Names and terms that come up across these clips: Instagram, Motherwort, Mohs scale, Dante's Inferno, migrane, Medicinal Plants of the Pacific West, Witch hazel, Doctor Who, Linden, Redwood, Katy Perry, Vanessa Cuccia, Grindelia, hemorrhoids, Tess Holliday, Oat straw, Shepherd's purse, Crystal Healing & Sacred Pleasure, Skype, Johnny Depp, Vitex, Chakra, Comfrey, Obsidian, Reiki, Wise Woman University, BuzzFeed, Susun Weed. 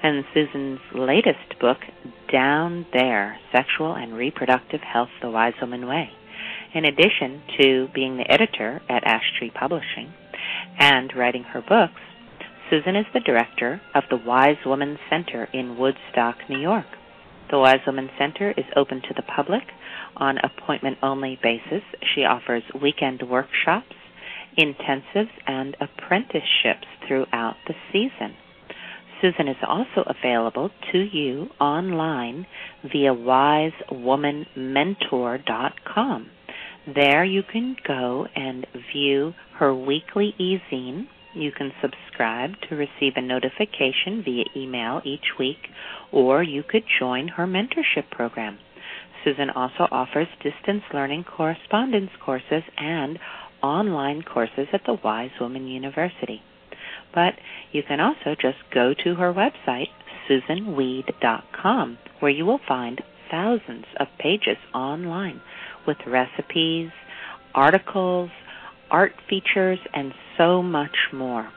and Susan's latest book, Down There, Sexual and Reproductive Health, The Wise Woman Way. In addition to being the editor at Ash Tree Publishing and writing her books, Susun is the director of the Wise Woman Center in Woodstock, New York. The Wise Woman Center is open to the public on appointment-only basis. She offers weekend workshops, intensives, and apprenticeships throughout the season. Susun is also available to you online via wisewomanmentor.com. There you can go and view her weekly e-zine. You can subscribe to receive a notification via email each week, or you could join her mentorship program. Susun also offers distance learning correspondence courses and online courses at the Wise Woman University. But you can also just go to her website, susanweed.com, where you will find thousands of pages online with recipes, articles, art features, and so much more.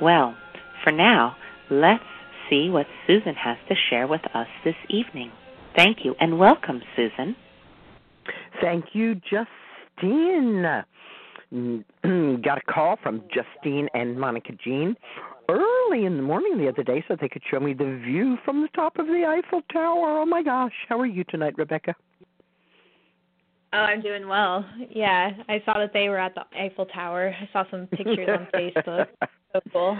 Well, for now, let's see what Susun has to share with us this evening. Thank you, and welcome, Susun. Thank you, Justine. Got a call from Justine and Monica Jean early in the morning the other day so they could show me the view from the top of the Eiffel Tower. Oh, my gosh. How are you tonight, Rebecca? Oh, I'm doing well. Yeah, I saw that they were at the Eiffel Tower. I saw some pictures on Facebook. So cool.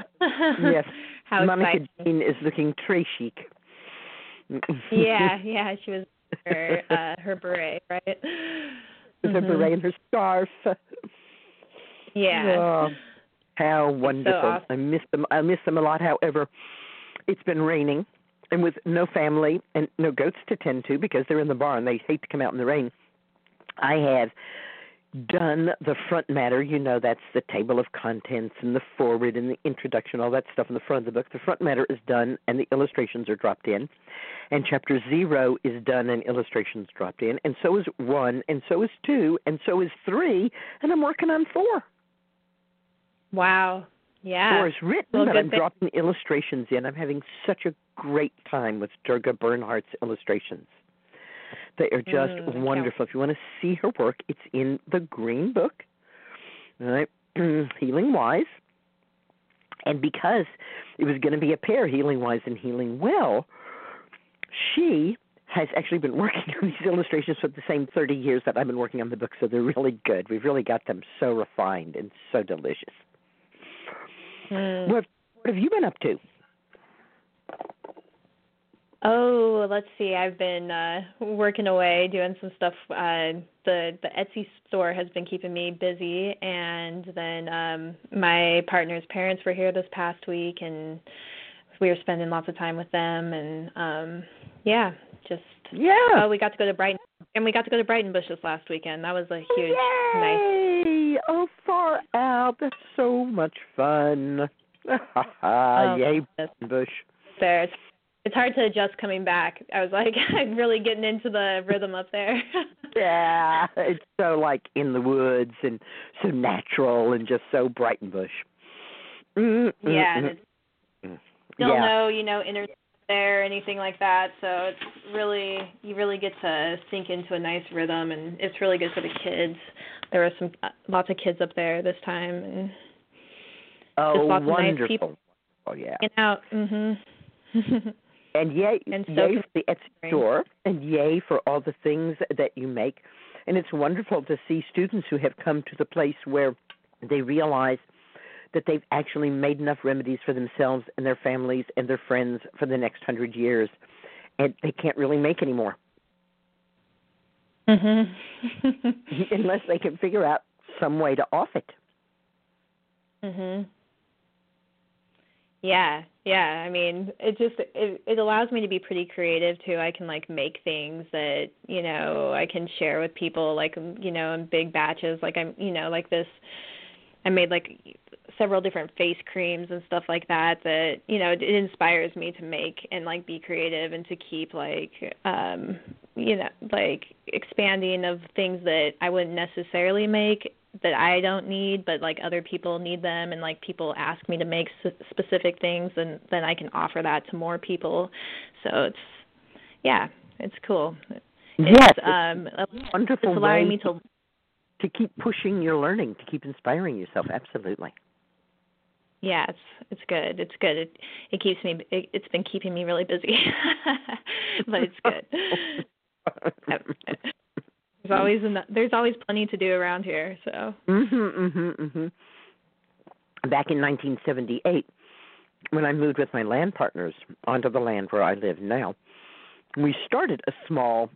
Yes. How Monica exciting. Jean is looking très chic. Yeah. She was her beret, right? With her beret and her scarf. Yeah. Oh, how wonderful. So awesome. I miss them a lot. However, it's been raining and with no family and no goats to tend to because they're in the barn. They hate to come out in the rain. I have done the front matter. You know, that's the table of contents and the foreword and the introduction, all that stuff in the front of the book. The front matter is done and the illustrations are dropped in. And chapter 0 is done and illustrations dropped in. And so is 1 and so is 2 and so is 3. And I'm working on 4. Wow. Yeah. 4 is written, well, and I'm dropping illustrations in. I'm having such a great time with Durga Bernhardt's illustrations. They are just wonderful. Yeah. If you want to see her work, it's in the green book, all right? Healing Wise. And because it was going to be a pair, Healing Wise and Healing Well, she has actually been working on these illustrations for the same 30 years that I've been working on the book, so they're really good. We've really got them so refined and so delicious. What have you been up to? Oh, Oh, let's see. I've been working away, doing some stuff. The Etsy store has been keeping me busy, and then my partner's parents were here this past week, and we were spending lots of time with them, and we got to go to Brighton, and we got to go to Brighton Bushes last weekend. That was a huge night. Oh, far out! That's so much fun. Yay, Brighton Bush. It's hard to adjust coming back. I was like, I'm really getting into the rhythm up there. Yeah, it's so like in the woods and so natural and just so Brighton Bush. No, internet there or anything like that. So it's really, you really get to sink into a nice rhythm, and it's really good for the kids. There were lots of kids up there this time, and just lots of nice people. Oh, yeah. And out. Mm-hmm. And yay, and so yay for the Etsy store, and yay for all the things that you make. And it's wonderful to see students who have come to the place where they realize that they've actually made enough remedies for themselves and their families and their friends for the next 100 years, and they can't really make any more. Mm-hmm. Unless they can figure out some way to off it. Mm-hmm. Yeah. I mean, it allows me to be pretty creative too. I can make things that, I can share with people, in big batches. I made several different face creams and stuff like that, it inspires me to make and be creative and to keep expanding of things that I wouldn't necessarily make, that I don't need, but other people need them, and people ask me to make specific things, and then I can offer that to more people. So it's cool. Yes, it's wonderful. It's allowing me to keep pushing your learning, to keep inspiring yourself. Absolutely. Yeah, it's good. It keeps me. It's been keeping me really busy, but it's good. There's always plenty to do around here. So. Back in 1978, when I moved with my land partners onto the land where I live now, we started a small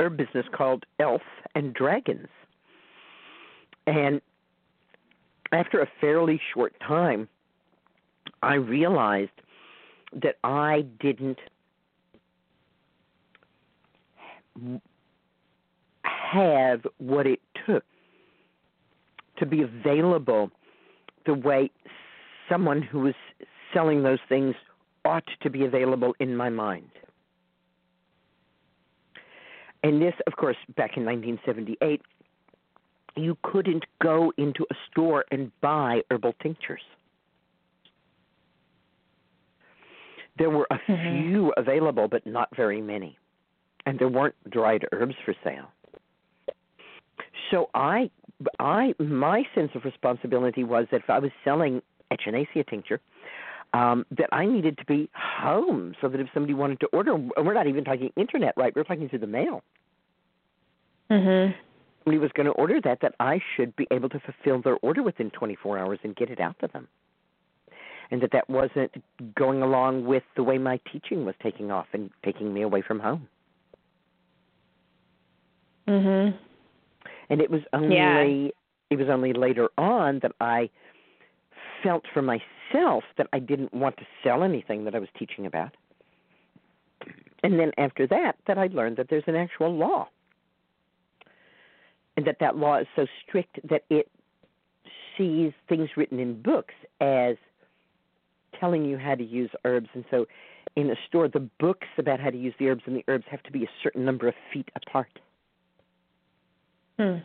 herb business called Elf and Dragons. And after a fairly short time, I realized that I didn't have what it took to be available the way someone who was selling those things ought to be available in my mind. And this, of course, back in 1978, you couldn't go into a store and buy herbal tinctures. There were a few available, but not very many. And there weren't dried herbs for sale. So my sense of responsibility was that if I was selling echinacea tincture, that I needed to be home so that if somebody wanted to order, and we're not even talking internet, right? We're talking through the mail. Mm-hmm. Somebody was going to order that I should be able to fulfill their order within 24 hours and get it out to them. And that wasn't going along with the way my teaching was taking off and taking me away from home. Mm-hmm. And it was only later on that I felt for myself that I didn't want to sell anything that I was teaching about. And then after that I learned that there's an actual law. And that law is so strict that it sees things written in books as telling you how to use herbs. And so in a store, the books about how to use the herbs and the herbs have to be a certain number of feet apart. Hmm.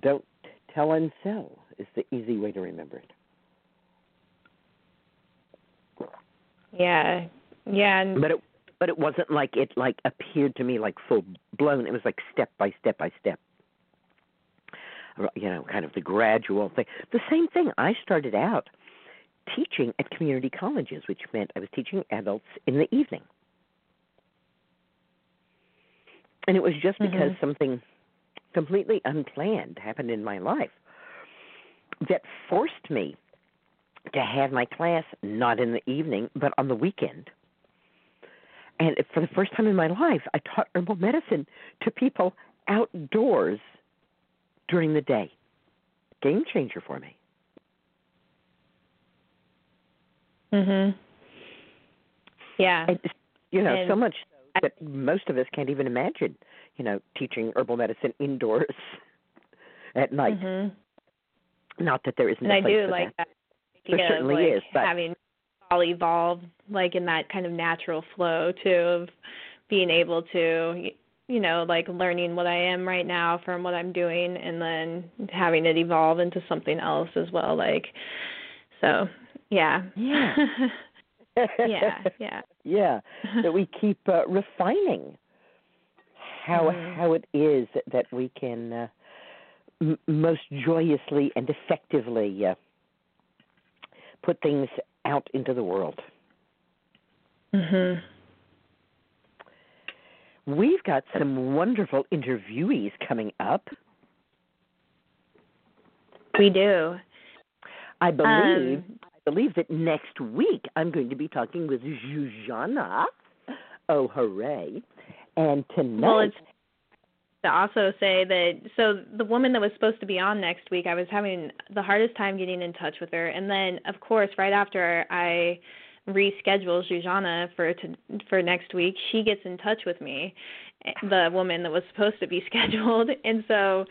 Don't tell and sell is the easy way to remember it. Yeah. But it wasn't it appeared to me full blown. It was step by step by step. Kind of the gradual thing. The same thing. I started out teaching at community colleges, which meant I was teaching adults in the evening. And it was just because something completely unplanned happened in my life that forced me to have my class not in the evening, but on the weekend, And for the first time in my life, I taught herbal medicine to people outdoors during the day. Game changer for me. Mm-hmm. Yeah. And, you know, and so much that most of us can't even imagine, you know, teaching herbal medicine indoors at night. Mm-hmm. Not that there isn't a place for that. And I do like that. There certainly like is. But having all evolved, like, in that kind of natural flow, too, of being able to, you know, like, learning what I am right now from what I'm doing and then having it evolve into something else as well. Like, so, yeah. Yeah. Yeah. That we keep refining how it is that we can most joyously and effectively put things out into the world. Mm-hmm. We've got some wonderful interviewees coming up. We do. I believe that next week I'm going to be talking with Zuzana. Oh, hooray. And tonight... Well, it's to also say that, so the woman that was supposed to be on next week, I was having the hardest time getting in touch with her. And then, of course, right after I reschedule Zuzana for next week, she gets in touch with me, the woman that was supposed to be scheduled. And so,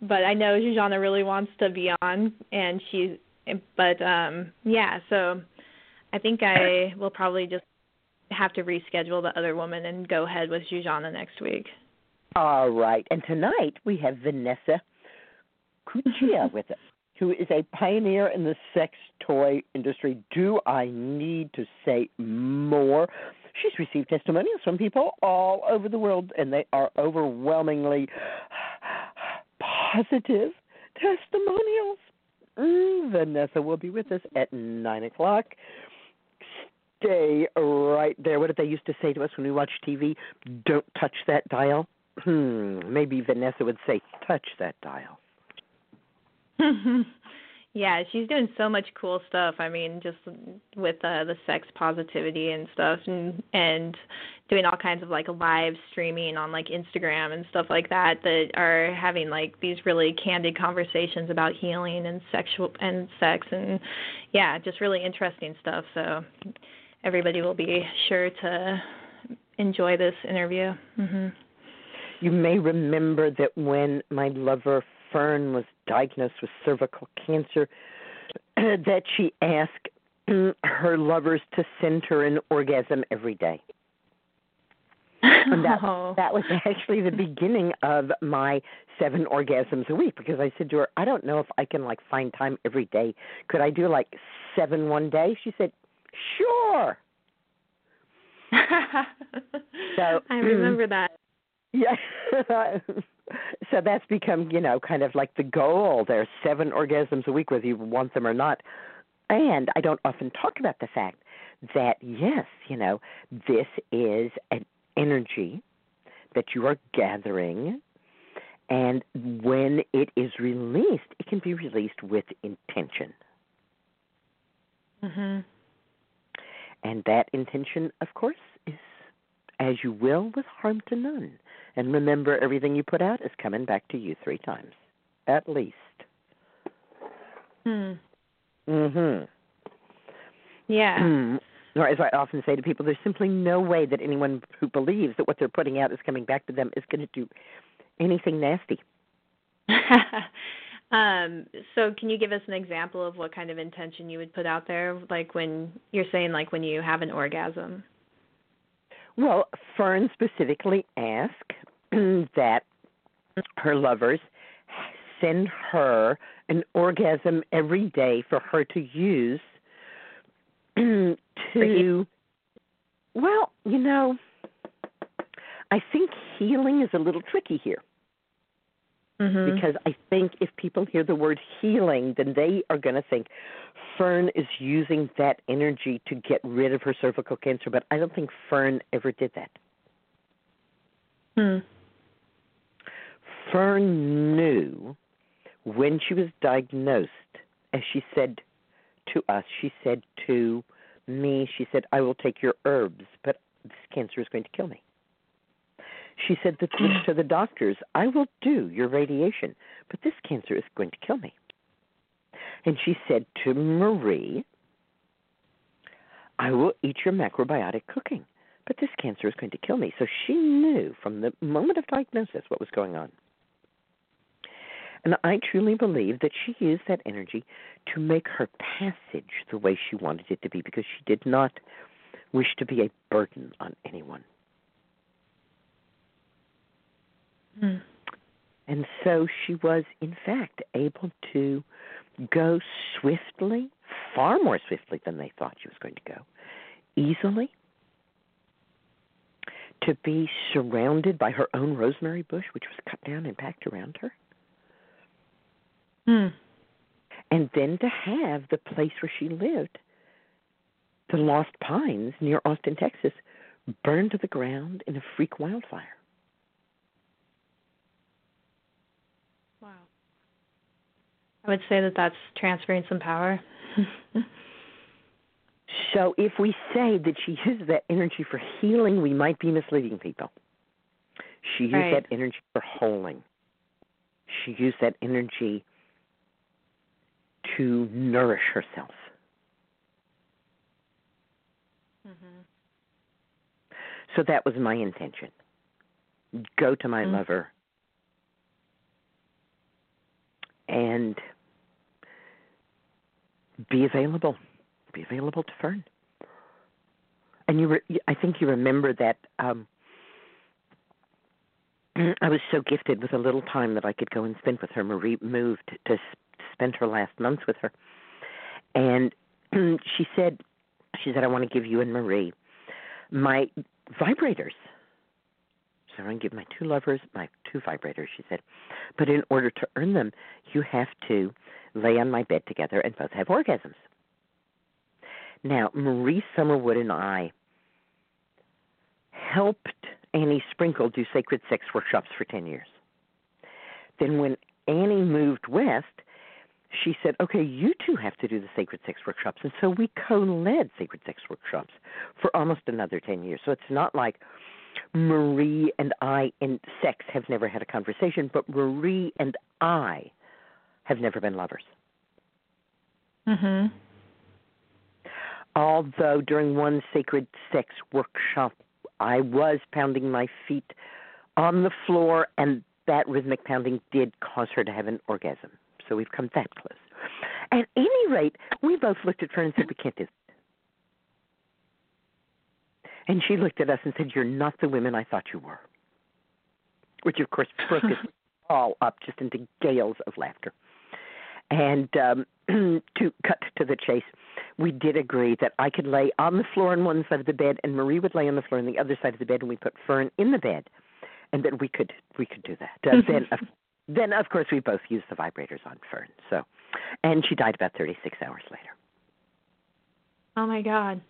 but I know Zuzana really wants to be on, and she's... But, yeah, so I think I will probably just have to reschedule the other woman and go ahead with Zuzana next week. All right. And tonight we have Vanessa Cuccia with us, who is a pioneer in the sex toy industry. Do I need to say more? She's received testimonials from people all over the world, and they are overwhelmingly positive testimonials. Vanessa will be with us at 9 o'clock. Stay right there. What did they used to say to us when we watched TV? Don't touch that dial. Maybe Vanessa would say, touch that dial. Yeah, she's doing so much cool stuff. I mean, just with the sex positivity and stuff and doing all kinds of, like, live streaming on, like, Instagram and stuff like that that are having, like, these really candid conversations about healing and sex. And, yeah, just really interesting stuff. So everybody will be sure to enjoy this interview. Mm-hmm. You may remember that when my lover Fern was diagnosed with cervical cancer, that she asked her lovers to send her an orgasm every day. And that was actually the beginning of my 7 orgasms a week, because I said to her, I don't know if I can, like, find time every day. Could I do, like, 7 one day? She said, sure. So I remember that. Yeah. So that's become, you know, kind of like the goal. There are 7 orgasms a week, whether you want them or not. And I don't often talk about the fact that, yes, you know, this is an energy that you are gathering. And when it is released, it can be released with intention. Mm-hmm. And that intention, of course, is as you will, with harm to none. And remember, everything you put out is coming back to you 3 times, at least. Yeah. Or as I often say to people, there's simply no way that anyone who believes that what they're putting out is coming back to them is going to do anything nasty. So can you give us an example of what kind of intention you would put out there, like when you're saying, like, when you have an orgasm? Well, Fern specifically asked that her lovers send her an orgasm every day for her to use to, well, you know, I think healing is a little tricky here. Mm-hmm. Because I think if people hear the word healing, then they are going to think Fern is using that energy to get rid of her cervical cancer, but I don't think Fern ever did that. Fern knew when she was diagnosed, as she said to us, she said to me, she said, I will take your herbs, but This cancer is going to kill me. She said to the doctors, I will do your radiation, but this cancer is going to kill me. And she said to Marie, I will eat your macrobiotic cooking, but this cancer is going to kill me. So she knew from the moment of diagnosis what was going on. And I truly believe that she used that energy to make her passage the way she wanted it to be, because she did not wish to be a burden on anyone. Mm. And so she was, in fact, able to go swiftly, far more swiftly than they thought she was going to go, easily, to be surrounded by her own rosemary bush, which was cut down and packed around her. Mm. And then to have the place where she lived, the Lost Pines near Austin, Texas, burned to the ground in a freak wildfire. Wow. I would say that that's transferring some power. So if we say that she uses that energy for healing, we might be misleading people. She used that energy for healing. She used that energy to nourish herself. Mm-hmm. So that was my intention. Go to my lover and be available. Be available to Fern. And I think you remember that I was so gifted with a little time that I could go and spend with her. Marie moved to spend her last months with her. And she said, I want to give you and Marie my vibrators. So I'm going to give my two lovers my two vibrators, she said. But in order to earn them, you have to lay on my bed together and both have orgasms. Now, Marie Summerwood and I helped Annie Sprinkle do sacred sex workshops for 10 years. Then when Annie moved west, she said, okay, you two have to do the sacred sex workshops. And so we co-led sacred sex workshops for almost another 10 years. So it's not like Marie and I and sex have never had a conversation, but Marie and I have never been lovers. Mm-hmm. Although during one sacred sex workshop, I was pounding my feet on the floor, and that rhythmic pounding did cause her to have an orgasm. So we've come that close. At any rate, we both looked at her and said, we can't do that. And she looked at us and said, you're not the women I thought you were. Which, of course, broke us all up just into gales of laughter. And to cut to the chase, we did agree that I could lay on the floor on one side of the bed, and Marie would lay on the floor on the other side of the bed, and we put Fern in the bed, and that we could do that. Then, of course, we both used the vibrators on Fern. So, and she died about 36 hours later. Oh, my God.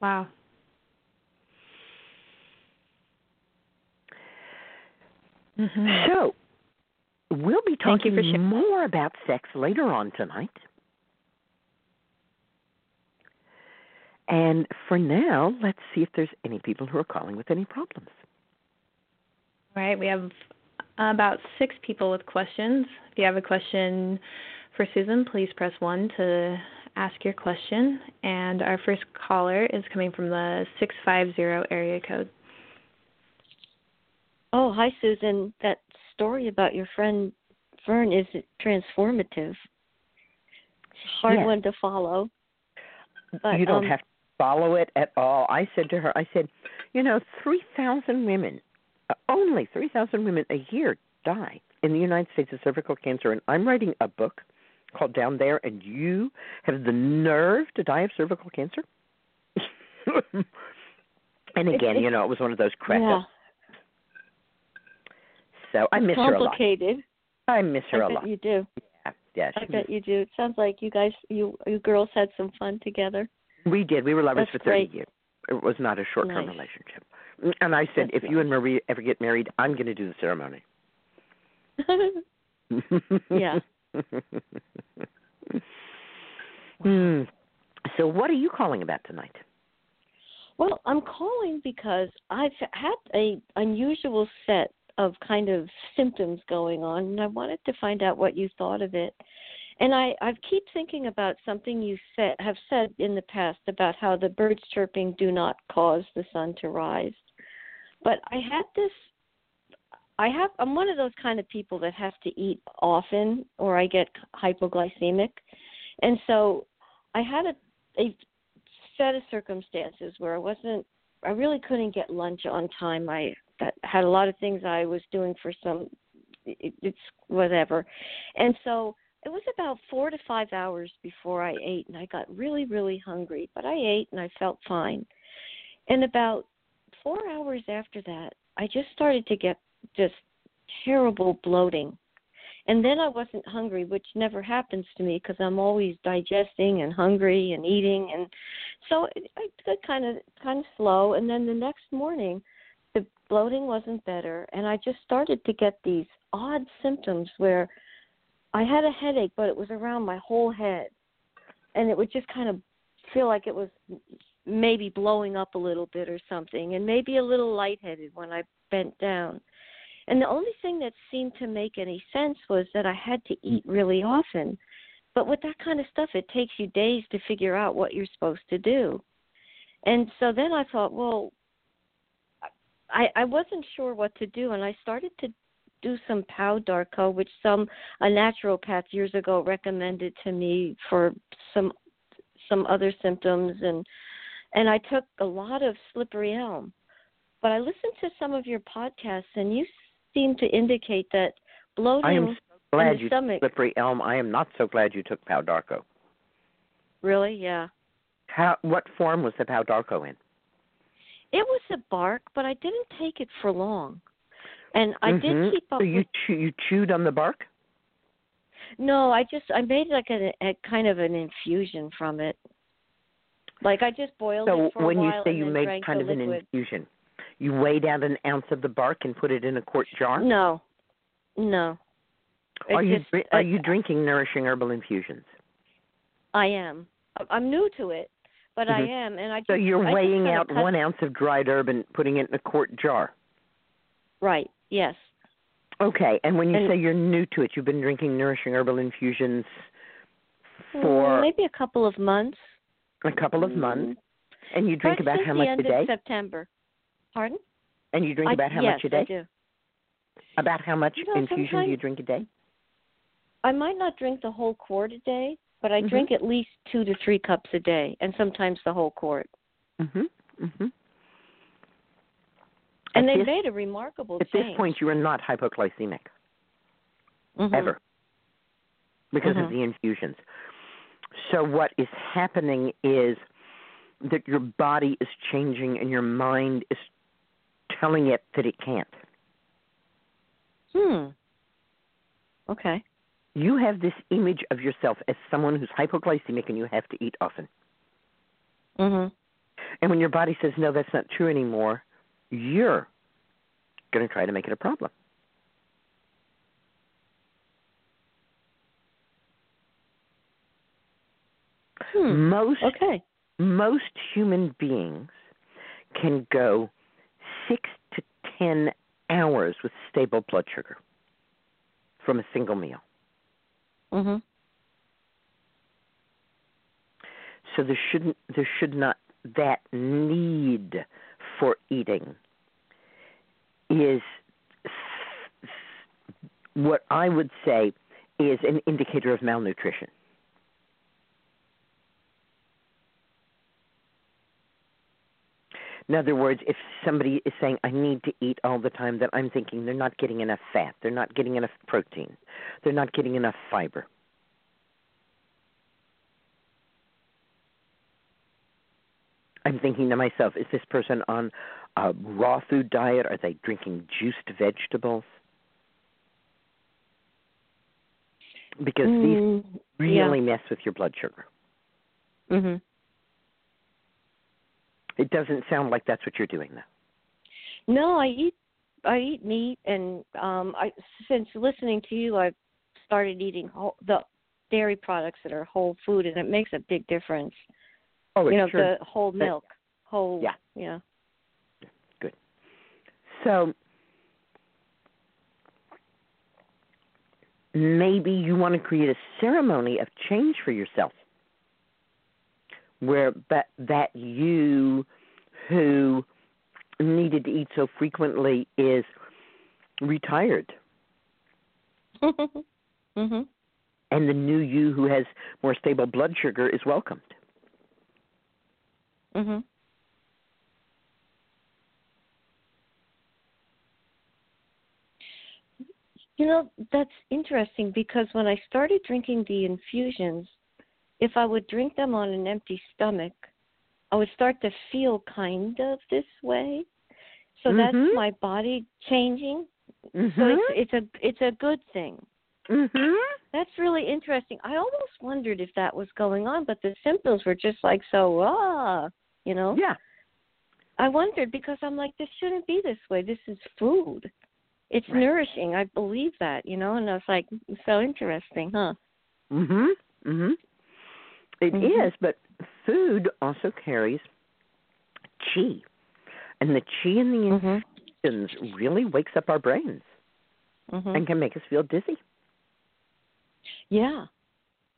Wow. Mm-hmm. So we'll be talking more about sex later on tonight. And for now, let's see if there's any people who are calling with any problems. All right. We have about 6 people with questions. If you have a question for Susan, please press 1 to ask your question. And our first caller is coming from the 650 area code. Oh, hi, Susan. That story about your friend Fern is transformative. Hard one to follow. But, you don't have to follow it at all. I said to her, 3,000 women, only 3,000 women a year die in the United States of cervical cancer, and I'm writing a book called Down There, and you have the nerve to die of cervical cancer? And again, it was one of those crap. Yeah. So I miss her a lot. Complicated. I miss her a lot. You do. Yeah, I bet you do. It sounds like you guys, you girls had some fun together. We did. We were lovers for 30 years. It was not a short-term relationship. And I said, if you and Marie ever get married, I'm going to do the ceremony. Yeah. So what are you calling about tonight? Well, I'm calling because I've had an unusual set of kind of symptoms going on, and I wanted to find out what you thought of it. And I keep thinking about something you have said in the past about how the birds chirping do not cause the sun to rise. But I had this, I'm one of those kind of people that have to eat often or I get hypoglycemic. And so I had a set of circumstances where I really couldn't get lunch on time. I had a lot of things I was doing for some, it's whatever. And so it was about 4 to 5 hours before I ate, and I got really, really hungry. But I ate, and I felt fine. And about 4 hours after that, I just started to get just terrible bloating. And then I wasn't hungry, which never happens to me because I'm always digesting and hungry and eating. And so I got kind of slow. And then the next morning, the bloating wasn't better, and I just started to get these odd symptoms where I had a headache, but it was around my whole head, and it would just kind of feel like it was maybe blowing up a little bit or something, and maybe a little lightheaded when I bent down. And the only thing that seemed to make any sense was that I had to eat really often. But with that kind of stuff, it takes you days to figure out what you're supposed to do. And so then I thought, well, I wasn't sure what to do, and I started to do some Pau Darko, which a naturopath years ago recommended to me for some other symptoms, and I took a lot of slippery elm. But I listened to some of your podcasts, and you seem to indicate that bloating in the stomach. I am so glad you took slippery elm. I am not so glad you took Pau Darko. Really? Yeah. What form was the Pau Darko in? It was a bark, but I didn't take it for long. And I did keep up. So you chewed on the bark? No, I made like a kind of an infusion from it. Like I just boiled it for a while. So when you say you made kind of an infusion, you weighed out an ounce of the bark and put it in a quart jar? No. Are you drinking nourishing herbal infusions? I am. I'm new to it, but I am. And so you're weighing out 1 ounce of dried herb and putting it in a quart jar? Right, yes. Okay, and when you say you're new to it, you've been drinking nourishing herbal infusions for... maybe a couple of months. A couple of months. And you drink about how much a day? September. Pardon? And you drink about how much a day? Yes, I do. About how much infusion do you drink a day? I might not drink the whole quart a day, but I drink at least 2 to 3 cups a day, and sometimes the whole quart. And they made a remarkable change. At this point, you are not hypoglycemic, ever, because of the infusions. So what is happening is that your body is changing and your mind is telling it that it can't. Okay. You have this image of yourself as someone who's hypoglycemic and you have to eat often. And when your body says, no, that's not true anymore, you're going to try to make it a problem. Most human beings can go 6 to 10 hours with stable blood sugar from a single meal. So there should not that need for eating is what I would say is an indicator of malnutrition. In other words, if somebody is saying, I need to eat all the time, then I'm thinking they're not getting enough fat, they're not getting enough protein, they're not getting enough fiber. I'm thinking to myself, is this person on a raw food diet? Are they drinking juiced vegetables? Because these really mess with your blood sugar. It doesn't sound like that's what you're doing, though. No, I eat meat, and since listening to you, I've started eating the dairy products that are whole food, and it makes a big difference. Oh, you know, the whole milk. whole. Yeah. Yeah. Good. So maybe you want to create a ceremony of change for yourself, where that you who needed to eat so frequently is retired. Mm-hmm. And the new you who has more stable blood sugar is welcomed. Mm-hmm. You know, that's interesting, because when I started drinking the infusions, if I would drink them on an empty stomach, I would start to feel kind of this way. So mm-hmm. that's my body changing. Mm-hmm. So it's a good thing. Mm-hmm. That's really interesting. I almost wondered if that was going on, but the symptoms were just like so, you know? Yeah. I wondered, because I'm like, this shouldn't be this way. This is food. It's right. nourishing. I believe that, you know? And I was like, so interesting, huh? Mm-hmm. Mm-hmm. It mm-hmm. is, but food also carries chi. And the chi in the infusions mm-hmm. really wakes up our brains mm-hmm. and can make us feel dizzy. Yeah,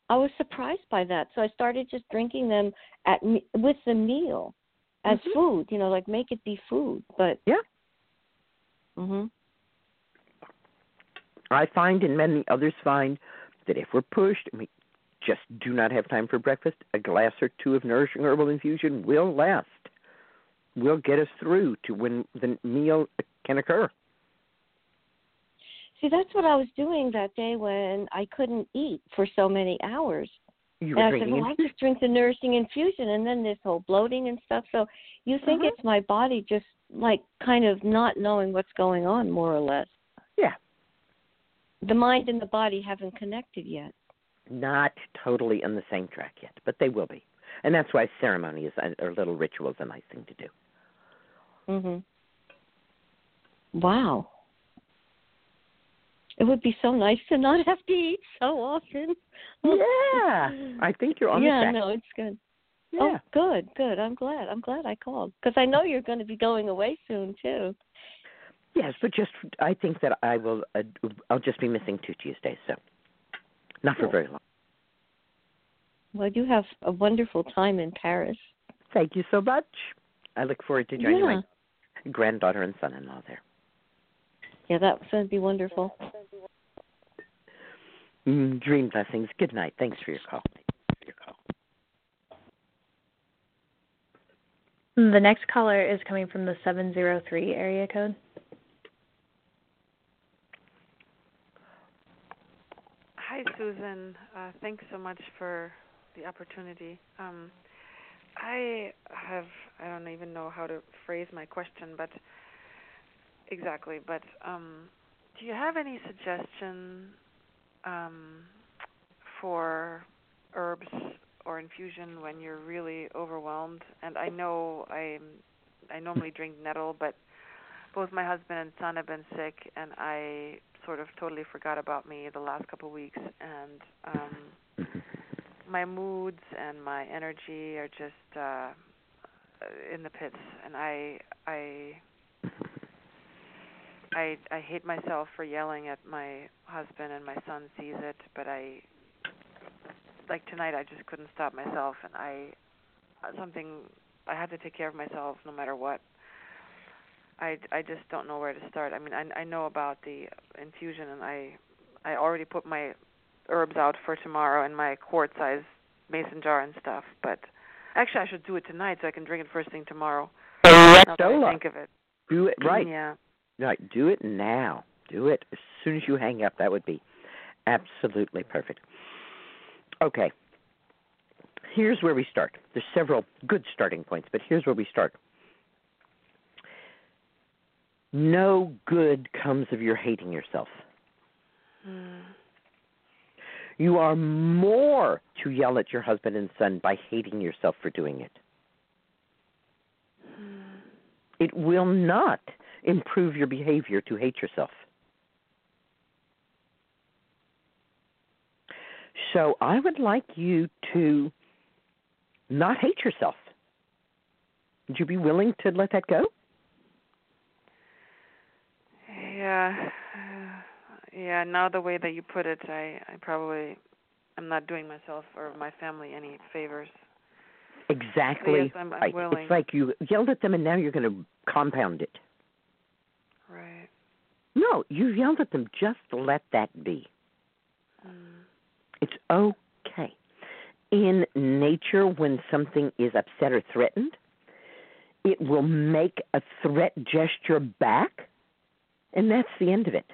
I was surprised by that. So I started just drinking them with the meal as mm-hmm. food, you know, like make it be food. But yeah. Mm-hmm. I find, and many others find, that if we're pushed and we just do not have time for breakfast, a glass or two of nourishing herbal infusion will last, will get us through to when the meal can occur. See, that's what I was doing that day when I couldn't eat for so many hours. You were drinking infusion? I said, well, I just drink the nourishing infusion, and then this whole bloating and stuff. So you think uh-huh. it's my body just, like, kind of not knowing what's going on, more or less. Yeah. The mind and the body haven't connected yet. Not totally on the same track yet, but they will be. And that's why ceremony is, or little rituals, a nice thing to do. Mm-hmm. Wow. It would be so nice to not have to eat so often. Yeah. I think you're on the track. Yeah, no, it's good. Yeah. Oh, good. I'm glad I called, because I know you're going to be going away soon, too. Yes, but just I think that I will, I'll just be missing 2 Tuesdays, so not for very long. Well, you have a wonderful time in Paris. Thank you so much. I look forward to joining my granddaughter and son-in-law there. Yeah, that would be wonderful. Dream blessings. Good night. Thanks for your call. The next caller is coming from the 703 area code. Hi, Susan. Thanks so much for the opportunity. I don't even know how to phrase my question, but... Exactly, but do you have any suggestion for herbs or infusion when you're really overwhelmed? And I know I normally drink nettle, but both my husband and son have been sick, and I sort of totally forgot about me the last couple of weeks. And my moods and my energy are just in the pits, and I hate myself for yelling at my husband, and my son sees it, but tonight I just couldn't stop myself, and I had to take care of myself no matter what. I just don't know where to start. I mean, I know about the infusion, and I already put my herbs out for tomorrow in my quart-sized mason jar and stuff, but actually I should do it tonight so I can drink it first thing tomorrow. Now that I think of it. Do it right. Yeah. Right, do it now. Do it as soon as you hang up. That would be absolutely perfect. Okay. Here's where we start. There's several good starting points, but here's where we start. No good comes of your hating yourself. You are more to yell at your husband and son by hating yourself for doing it. It will not improve your behavior to hate yourself. So I would like you to not hate yourself. Would you be willing to let that go? Yeah, now the way that you put it, I probably am not doing myself or my family any favors. Exactly. Yes, I'm willing. It's like you yelled at them and now you're going to compound it. Right. No, you yelled at them. Just let that be. It's okay. In nature, when something is upset or threatened, it will make a threat gesture back, and that's the end of it.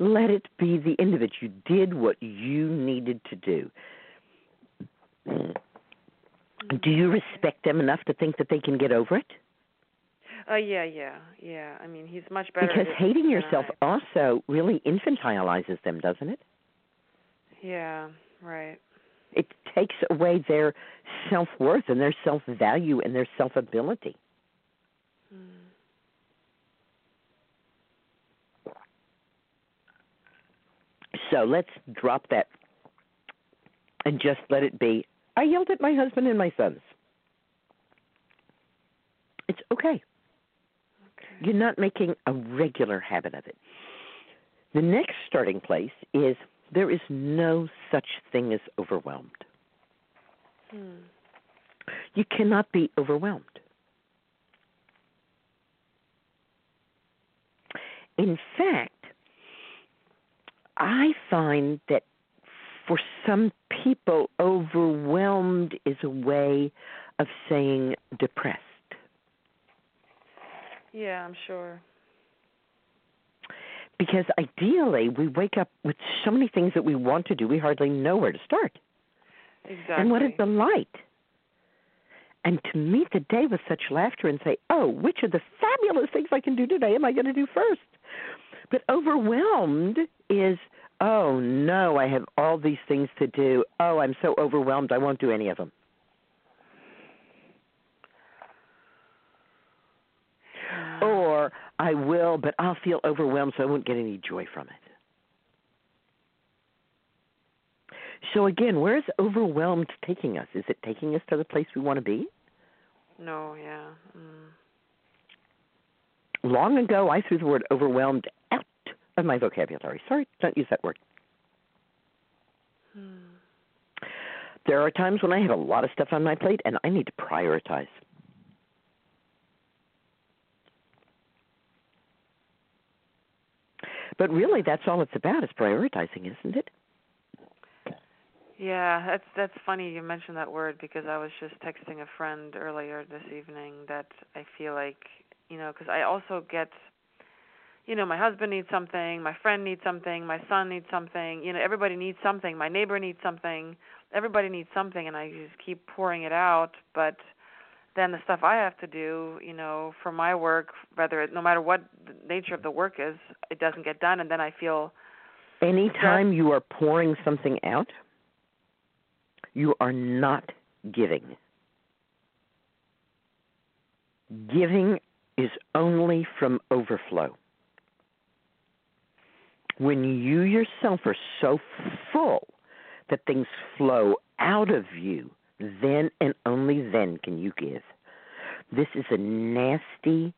Let it be the end of it. You did what you needed to do. Do you respect them enough to think that they can get over it? Yeah. I mean, he's much better. Because hating yourself also really infantilizes them, doesn't it? Yeah, right. It takes away their self-worth and their self-value and their self-ability. So let's drop that and just let it be. I yelled at my husband and my sons. It's okay. You're not making a regular habit of it. The next starting place is there is no such thing as overwhelmed. You cannot be overwhelmed. In fact, I find that for some people, overwhelmed is a way of saying depressed. Yeah, I'm sure. Because ideally, we wake up with so many things that we want to do, we hardly know where to start. Exactly. And what is the light? And to meet the day with such laughter and say, oh, which of the fabulous things I can do today am I going to do first? But overwhelmed is, oh, no, I have all these things to do. Oh, I'm so overwhelmed, I won't do any of them. Or I will, but I'll feel overwhelmed, so I won't get any joy from it. So, again, where is overwhelmed taking us? Is it taking us to the place we want to be? No, yeah. Long ago, I threw the word overwhelmed out of my vocabulary. Sorry, don't use that word. There are times when I have a lot of stuff on my plate, and I need to prioritize. But really, that's all it's about is prioritizing, isn't it? Yeah, that's funny you mentioned that word because I was just texting a friend earlier this evening that I feel like, you know, because I also get, you know, my husband needs something, my friend needs something, my son needs something, you know, everybody needs something, my neighbor needs something, everybody needs something, and I just keep pouring it out, but then the stuff I have to do, you know, for my work, whether no matter what the nature of the work is, it doesn't get done, and then I feel... Anytime you are pouring something out, you are not giving. Giving is only from overflow. When you yourself are so full that things flow out of you, then and only then can you give. This is a nasty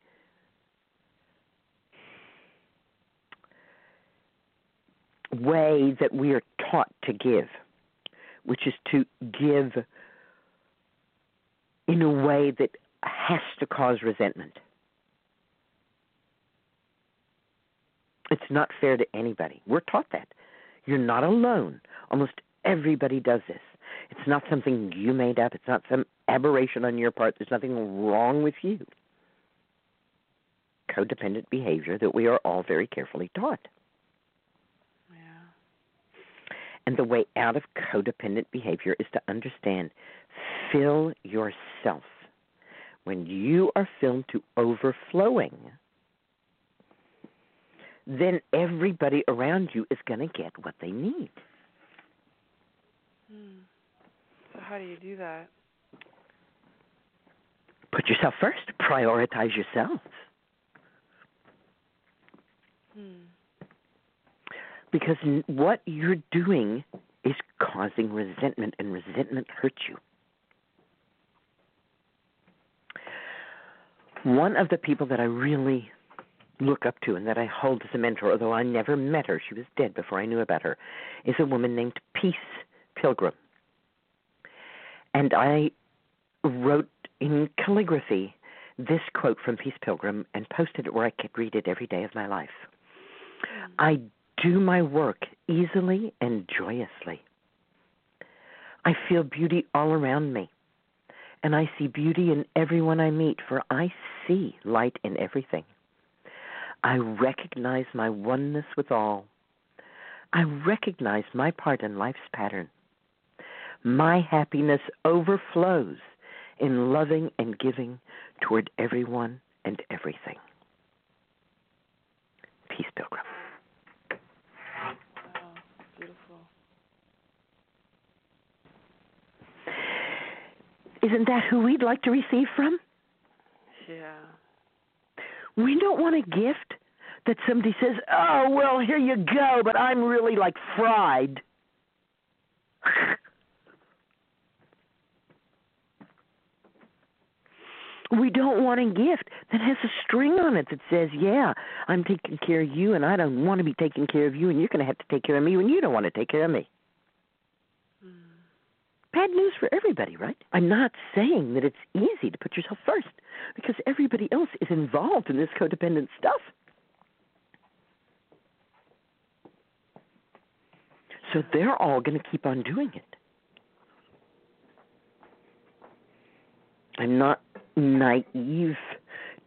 way that we are taught to give, which is to give in a way that has to cause resentment. It's not fair to anybody. We're taught that. You're not alone. Almost everybody does this. It's not something you made up. It's not some aberration on your part. There's nothing wrong with you. Codependent behavior that we are all very carefully taught. Yeah. And the way out of codependent behavior is to understand, fill yourself. When you are filled to overflowing, then everybody around you is going to get what they need. So how do you do that? Put yourself first. Prioritize yourself. Because what you're doing is causing resentment, and resentment hurts you. One of the people that I really look up to and that I hold as a mentor, although I never met her, she was dead before I knew about her, is a woman named Peace Pilgrim. And I wrote in calligraphy this quote from Peace Pilgrim and posted it where I could read it every day of my life. I do my work easily and joyously. I feel beauty all around me, and I see beauty in everyone I meet, for I see light in everything. I recognize my oneness with all. I recognize my part in life's pattern. My happiness overflows in loving and giving toward everyone and everything. Peace, Pilgrim. Wow, beautiful. Isn't that who we'd like to receive from? Yeah. We don't want a gift that somebody says, oh, well, here you go, but I'm really like fried. We don't want a gift that has a string on it that says, yeah, I'm taking care of you and I don't want to be taking care of you and you're going to have to take care of me when you don't want to take care of me. Bad news for everybody, right? I'm not saying that it's easy to put yourself first because everybody else is involved in this codependent stuff. So they're all going to keep on doing it. I'm not naive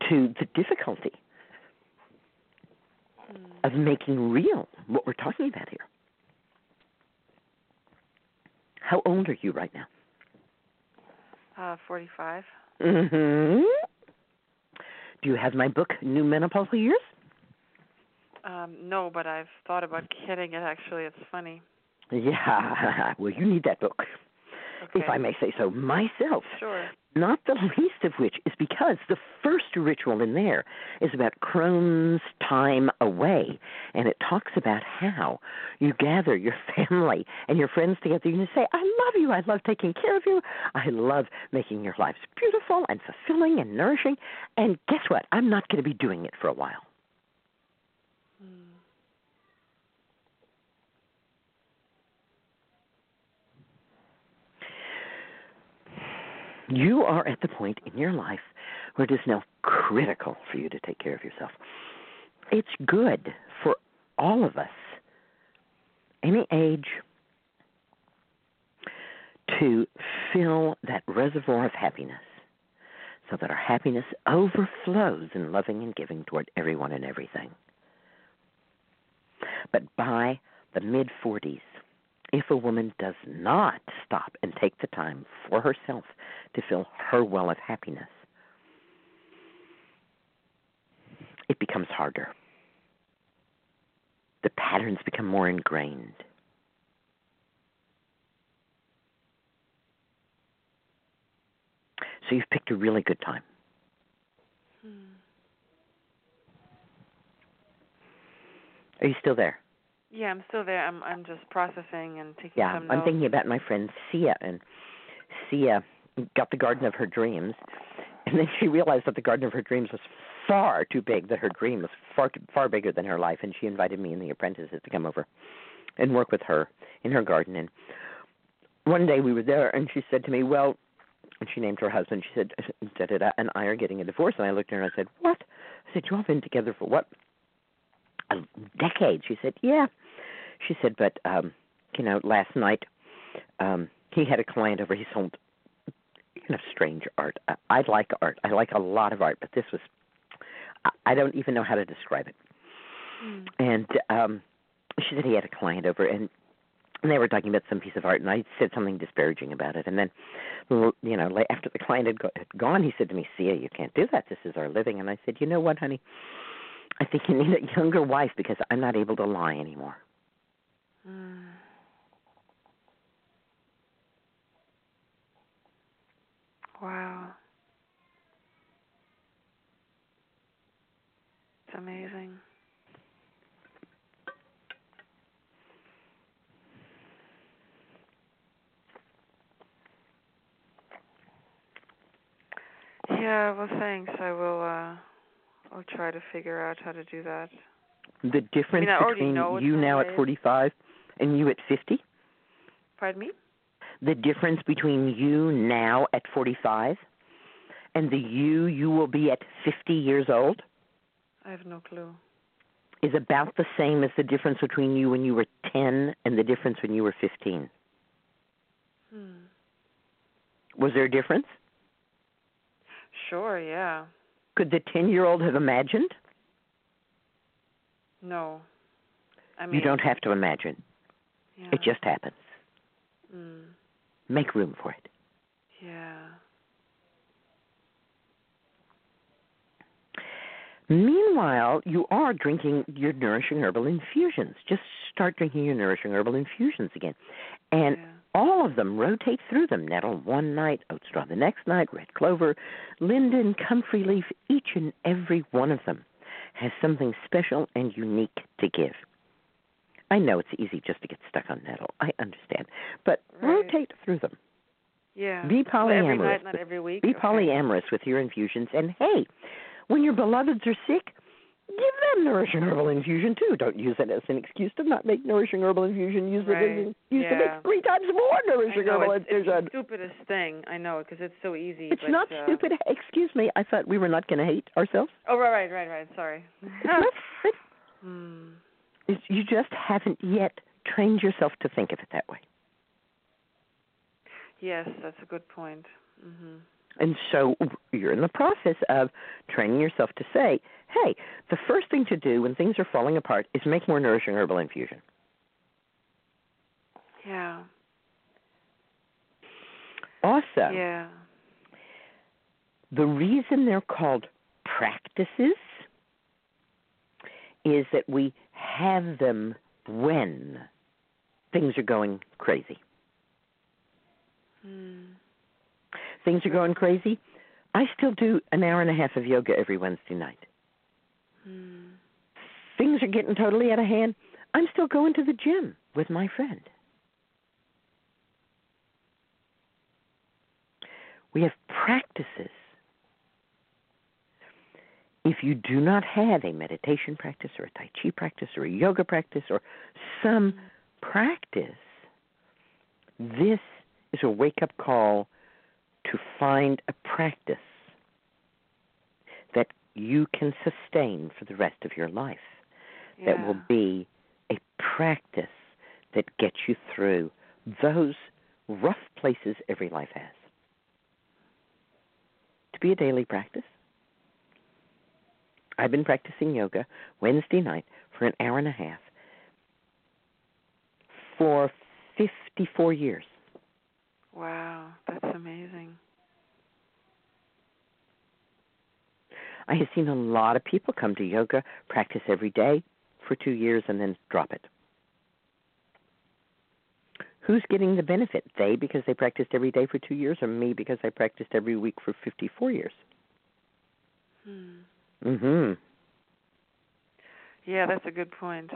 to the difficulty of making real what we're talking about here. How old are you right now? 45. Mm-hmm. Do you have my book, New Menopausal Years? No, but I've thought about getting it, actually. It's funny. Yeah. Well, you need that book, okay, if I may say so myself. Sure. Not the least of which is because the first ritual in there is about Crone's time away, and it talks about how you gather your family and your friends together and you say, I love you, I love taking care of you, I love making your lives beautiful and fulfilling and nourishing, and guess what? I'm not going to be doing it for a while. You are at the point in your life where it is now critical for you to take care of yourself. It's good for all of us, any age, to fill that reservoir of happiness so that our happiness overflows in loving and giving toward everyone and everything. But by the mid-40s, if a woman does not stop and take the time for herself to fill her well of happiness, it becomes harder. The patterns become more ingrained. So you've picked a really good time. Are you still there? Yeah, I'm still there. I'm just processing and taking some notes. I'm thinking about my friend Sia, and Sia got the garden of her dreams, and then she realized that the garden of her dreams was far too big, that her dream was far bigger than her life, and she invited me and the apprentices to come over and work with her in her garden. And one day we were there, and she said to me, well, and she named her husband, she said, da-da-da, and I are getting a divorce, and I looked at her and I said, what? I said, you all been together for what? A decade. She said, yeah. She said, but, last night he had a client over. He sold, strange art. I like art. I like a lot of art, but this was, I don't even know how to describe it. And she said he had a client over, and they were talking about some piece of art, and I said something disparaging about it. And then, after the client had gone, he said to me, Sia, you can't do that. This is our living. And I said, you know what, honey? I think you need a younger wife because I'm not able to lie anymore. Wow. It's amazing. Yeah, well, thanks. I will. I'll try to figure out how to do that. The difference between you now at 45 and you at 50? Pardon me? The difference between you now at 45 and the you will be at 50 years old? I have no clue. Is about the same as the difference between you when you were 10 and the difference when you were 15. Was there a difference? Sure, yeah. Could the 10-year-old have imagined? No. I mean, you don't have to imagine. Yeah. It just happens. Make room for it. Yeah. Meanwhile, you are drinking your nourishing herbal infusions. Just start drinking your nourishing herbal infusions again. And all of them, rotate through them. Nettle one night, oat straw the next night, red clover, linden, comfrey leaf. Each and every one of them has something special and unique to give. I know it's easy just to get stuck on nettle. I understand. But rotate through them. Yeah. Be polyamorous. Every night, not every week. Be polyamorous with your infusions. And, hey, when your beloveds are sick, give them nourishing herbal infusion, too. Don't use it as an excuse to not make nourishing herbal infusion. Use it to make 3 times more nourishing herbal infusion. It's the stupidest thing. I know, because it's so easy. It's not stupid. Excuse me. I thought we were not going to hate ourselves. Oh, right. Sorry. You just haven't yet trained yourself to think of it that way. Yes, that's a good point. Mm-hmm. And so you're in the process of training yourself to say, hey, the first thing to do when things are falling apart is make more nourishing herbal infusion. Yeah. Awesome. Yeah. The reason they're called practices is that we have them when things are going crazy. Things are going crazy. I still do an hour and a half of yoga every Wednesday night. Things are getting totally out of hand. I'm still going to the gym with my friend. We have practices. If you do not have a meditation practice or a Tai Chi practice or a yoga practice or some practice, this is a wake-up call to find a practice that you can sustain for the rest of your life, that will be a practice that gets you through those rough places every life has. To be a daily practice. I've been practicing yoga Wednesday night for an hour and a half for 54 years. Wow, that's amazing. I have seen a lot of people come to yoga, practice every day for 2 years, and then drop it. Who's getting the benefit? They, because they practiced every day for 2 years, or me, because I practiced every week for 54 years? Yeah, that's a good point.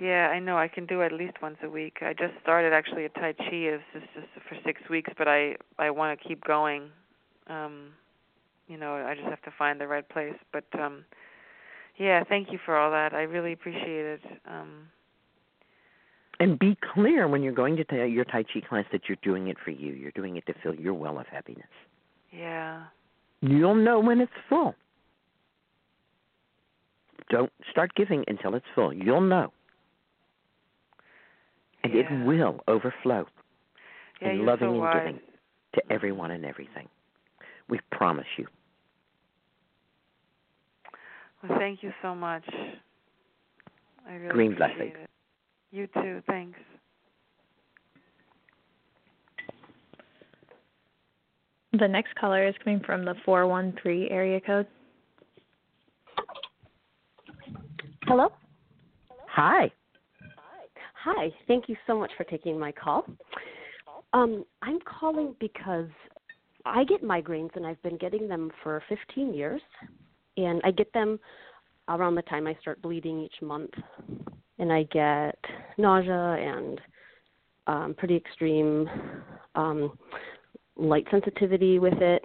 Yeah, I know. I can do at least once a week. I just started actually at Tai Chi. It's just for 6 weeks, but I want to keep going. I just have to find the right place. But, yeah, thank you for all that. I really appreciate it. And be clear when you're going to your Tai Chi class that you're doing it for you. You're doing it to fill your well of happiness. Yeah. You'll know when it's full. Don't start giving until it's full. You'll know. And it will overflow in loving and giving to everyone and everything. We promise you. Well, thank you so much. I really Green blessing. It. You too. Thanks. The next caller is coming from the 413 area code. Hello? Hi. Hi, thank you so much for taking my call. I'm calling because I get migraines, and I've been getting them for 15 years, and I get them around the time I start bleeding each month, and I get nausea and pretty extreme light sensitivity with it.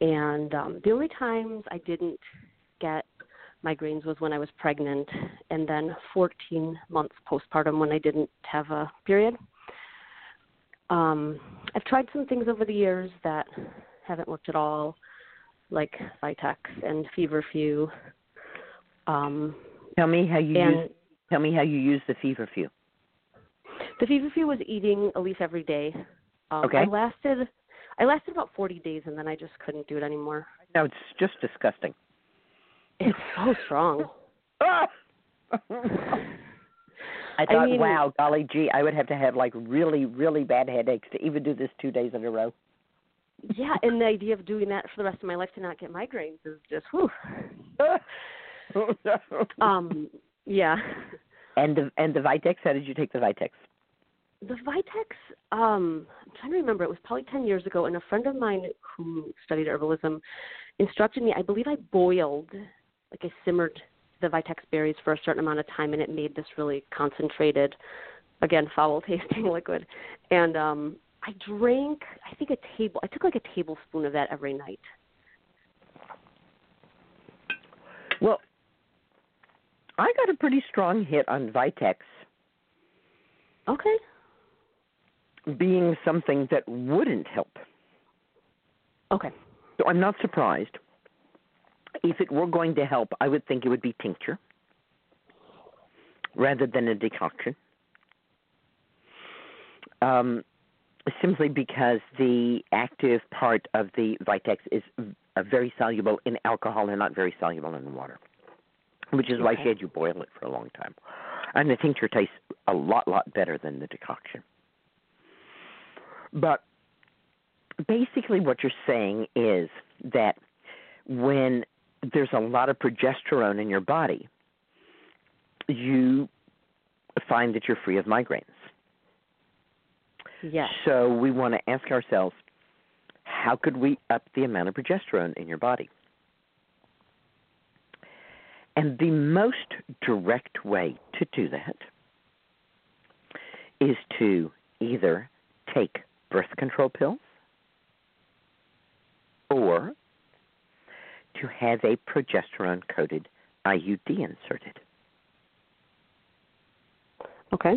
And the only times I didn't get migraines was when I was pregnant, and then 14 months postpartum when I didn't have a period. I've tried some things over the years that haven't worked at all, like Vitex and Feverfew. Tell me how you use the Feverfew. The Feverfew was eating a leaf every day. Okay. I lasted about 40 days, and then I just couldn't do it anymore. No, it's just disgusting. It's so strong. I thought, wow, golly gee, I would have to have like really, really bad headaches to even do this 2 days in a row. Yeah, and the idea of doing that for the rest of my life to not get migraines is just, whew. Yeah. And the Vitex, how did you take the Vitex? The Vitex, I'm trying to remember, it was probably 10 years ago, and a friend of mine who studied herbalism instructed me, I believe I boiled, like I simmered the Vitex berries for a certain amount of time, and it made this really concentrated, again, foul-tasting liquid. And I drank, I took like a tablespoon of that every night. Well, I got a pretty strong hit on Vitex. Okay. Being something that wouldn't help. Okay. So I'm not surprised. If it were going to help, I would think it would be tincture rather than a decoction. Simply because the active part of the Vitex is very soluble in alcohol and not very soluble in water, which is why she had you boil it for a long time. And the tincture tastes a lot better than the decoction. But basically what you're saying is that when there's a lot of progesterone in your body, you find that you're free of migraines. Yes. So we want to ask ourselves, how could we up the amount of progesterone in your body? And the most direct way to do that is to either take birth control pills or to have a progesterone-coated IUD inserted. Okay.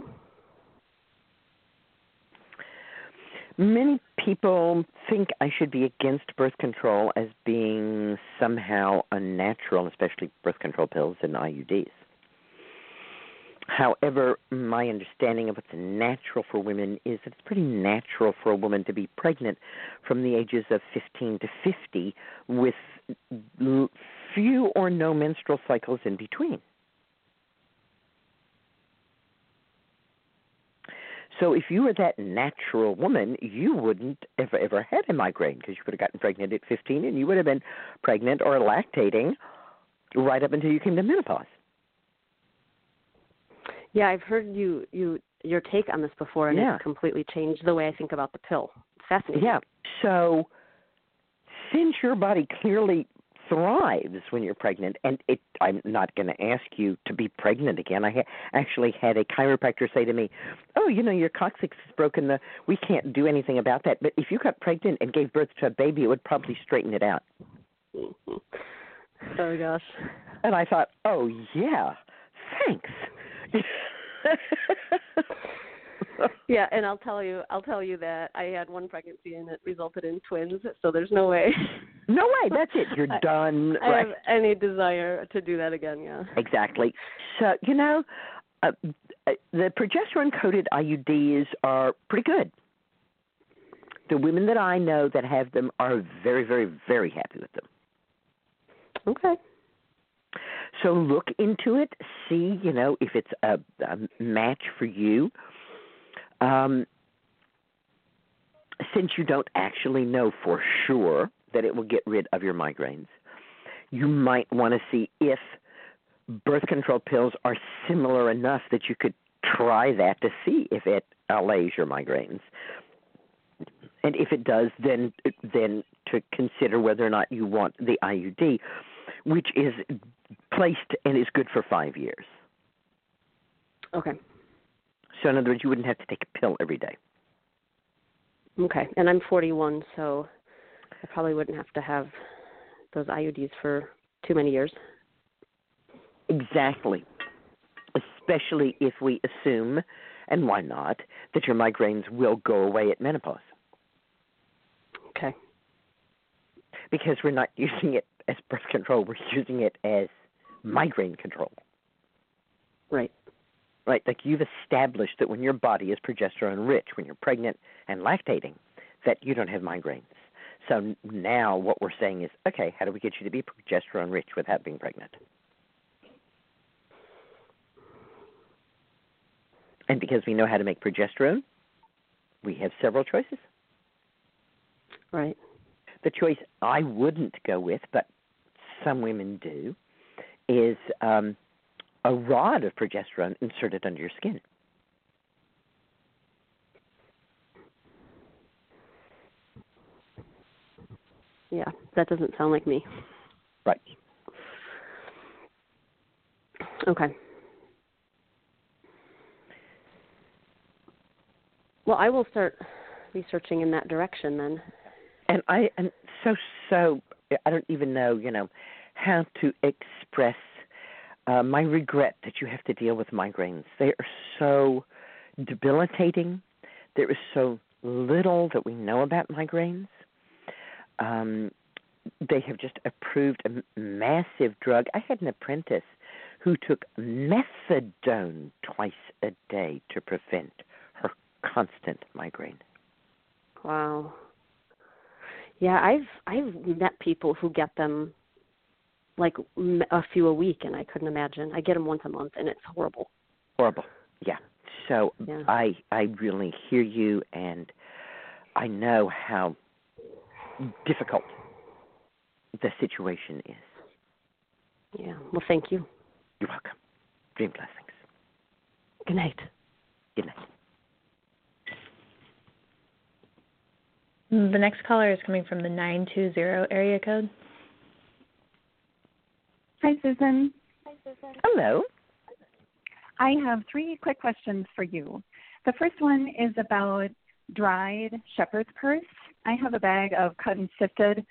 Many people think I should be against birth control as being somehow unnatural, especially birth control pills and IUDs. However, my understanding of what's natural for women is that it's pretty natural for a woman to be pregnant from the ages of 15 to 50 with few or no menstrual cycles in between. So if you were that natural woman, you wouldn't have ever had a migraine because you would have gotten pregnant at 15 and you would have been pregnant or lactating right up until you came to menopause. Yeah, I've heard your take on this before, and it's completely changed the way I think about the pill. It's fascinating. Yeah. So since your body clearly thrives when you're pregnant, and I'm not going to ask you to be pregnant again. I actually had a chiropractor say to me, oh, your coccyx is broken. We can't do anything about that. But if you got pregnant and gave birth to a baby, it would probably straighten it out. Mm-hmm. Oh, gosh. And I thought, oh, yeah, thanks. Yeah, and I'll tell you that I had one pregnancy and it resulted in twins, so there's no way. No way, that's it. You're done. I have any desire to do that again, yeah. Exactly. So, the progesterone-coated IUDs are pretty good. The women that I know that have them are very, very, very happy with them. Okay. So look into it, see, if it's a match for you. Since you don't actually know for sure that it will get rid of your migraines, you might want to see if birth control pills are similar enough that you could try that to see if it allays your migraines. And if it does, then to consider whether or not you want the IUD, which is placed and is good for 5 years. Okay. So in other words, you wouldn't have to take a pill every day. Okay, and I'm 41, so I probably wouldn't have to have those IUDs for too many years. Exactly, especially if we assume, and why not, that your migraines will go away at menopause. Okay. Because we're not using it as birth control, we're using it as migraine control. Right. Right, like you've established that when your body is progesterone rich, when you're pregnant and lactating, that you don't have migraines. So now what we're saying is, okay, how do we get you to be progesterone rich without being pregnant? And because we know how to make progesterone, we have several choices. Right. The choice I wouldn't go with, but some women do, is a rod of progesterone inserted under your skin. Yeah, that doesn't sound like me. Right. Okay. Well, I will start researching in that direction then. And I am so I don't even know, how to express my regret that you have to deal with migraines. They are so debilitating. There is so little that we know about migraines. They have just approved a massive drug. I had an apprentice who took methadone twice a day to prevent her constant migraine. Wow. Yeah, I've met people who get them like a few a week, and I couldn't imagine. I get them once a month, and it's horrible. Horrible, yeah. So yeah. I really hear you, and I know how difficult the situation is. Yeah, well, thank you. You're welcome. Dream blessings. Good night. Good night. The next caller is coming from the 920 area code. Hi, Susan. Hello. I have three quick questions for you. The first one is about dried shepherd's purse. I have a bag of cut and sifted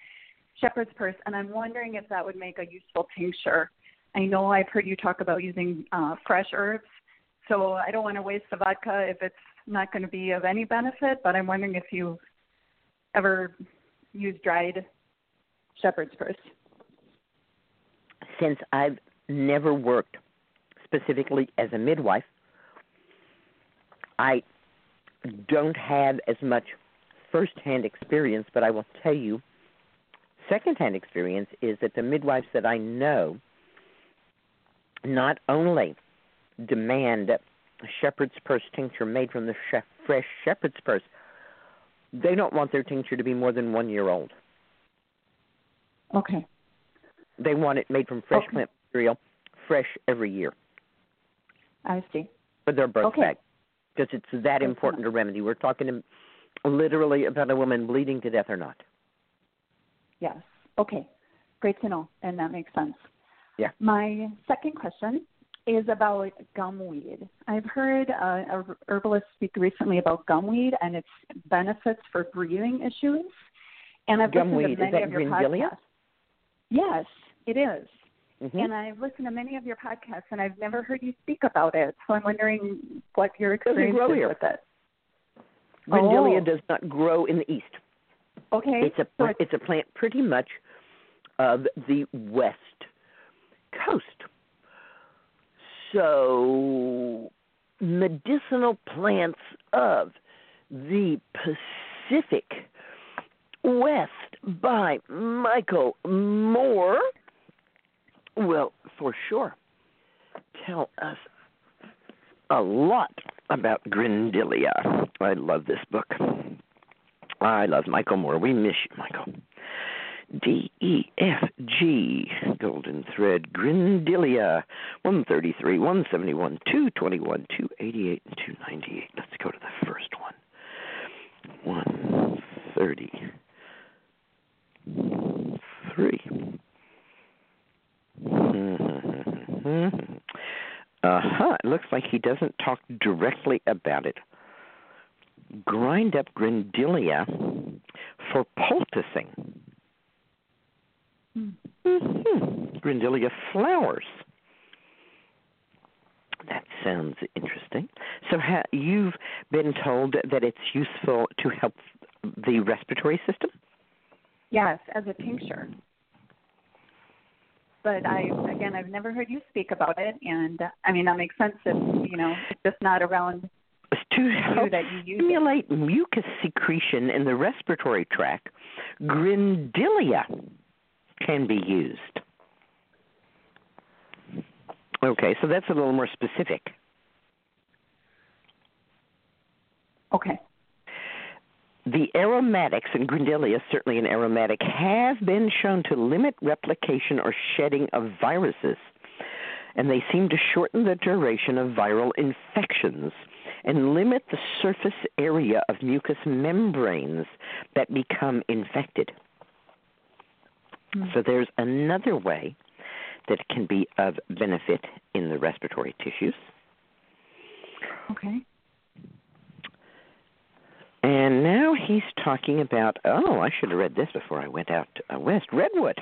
shepherd's purse, and I'm wondering if that would make a useful tincture. I know I've heard you talk about using fresh herbs, so I don't want to waste the vodka if it's not going to be of any benefit, but I'm wondering if you ever use dried shepherd's purse? Since I've never worked specifically as a midwife, I don't have as much first-hand experience, but I will tell you, second-hand experience is that the midwives that I know not only demand a shepherd's purse tincture made from the fresh shepherd's purse, they don't want their tincture to be more than 1 year old. Okay. They want it made from fresh plant material, fresh every year. I see. For their birth bag. Because it's that important to remedy. We're talking literally about a woman bleeding to death or not. Yes. Okay. Great to know. And that makes sense. Yeah. My second question is about gumweed. I've heard a herbalist speak recently about gumweed and its benefits for breathing issues. And I've listened to many of your podcasts. Yes, it is. Mm-hmm. And I've listened to many of your podcasts, and I've never heard you speak about it. So I'm wondering what your experience is with it. Grindelia does not grow in the east. Okay. It's a plant pretty much of the west coast. So medicinal plants of the Pacific West by Michael Moore will for sure tell us a lot about Grindelia. I love this book. I love Michael Moore. We miss you, Michael. DEFG, Golden Thread, Grindelia, 133, 171, 221, 288, and 298. Let's go to the first one. 133. It looks like he doesn't talk directly about it. grind up Grindelia for poulticing. Mm-hmm. Grindelia flowers. That sounds interesting. So you've been told that it's useful to help the respiratory system? Yes, as a tincture. But I've never heard you speak about it, and I mean that makes sense if it's just not around. To help stimulate mucus secretion in the respiratory tract, Grindelia can be used. Okay, so that's a little more specific. Okay. The aromatics, and Grindelia is certainly an aromatic, have been shown to limit replication or shedding of viruses, and they seem to shorten the duration of viral infections and limit the surface area of mucous membranes that become infected. Mm-hmm. So there's another way that can be of benefit in the respiratory tissues. Okay. And now he's talking about, I should have read this before I went out west. Redwood.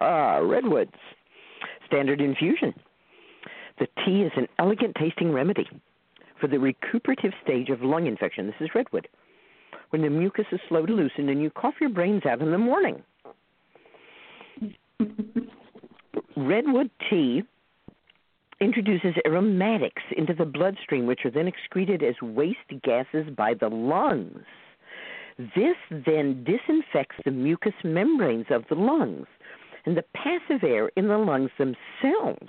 Redwoods. Standard infusion. The tea is an elegant tasting remedy for the recuperative stage of lung infection. This is Redwood. When the mucus is slow to loosen and you cough your brains out in the morning. Redwood tea introduces aromatics into the bloodstream, which are then excreted as waste gases by the lungs. This then disinfects the mucous membranes of the lungs and the passive air in the lungs themselves,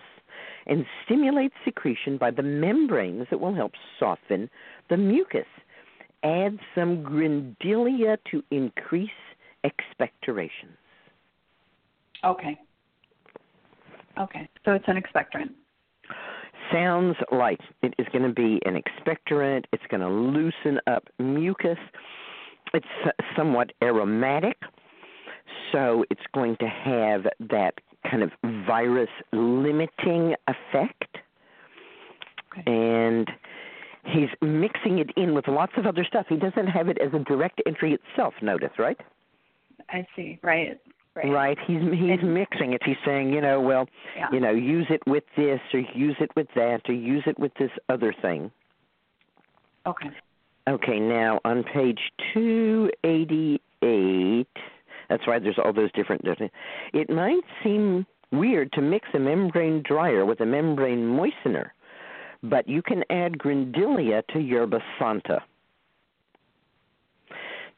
and stimulates secretion by the membranes that will help soften the mucus. Add some Grindelia to increase expectorations. Okay, so it's an expectorant. Sounds like it is going to be an expectorant. It's going to loosen up mucus. It's somewhat aromatic, so it's going to have that kind of virus-limiting effect. Okay. And he's mixing it in with lots of other stuff. He doesn't have it as a direct entry itself, notice, right? I see, right. He's mixing it. He's saying, use it with this or use it with that or use it with this other thing. Okay. Okay, now on page 288... That's right, there's all those different... It might seem weird to mix a membrane dryer with a membrane moistener, but you can add Grindelia to yerba santa.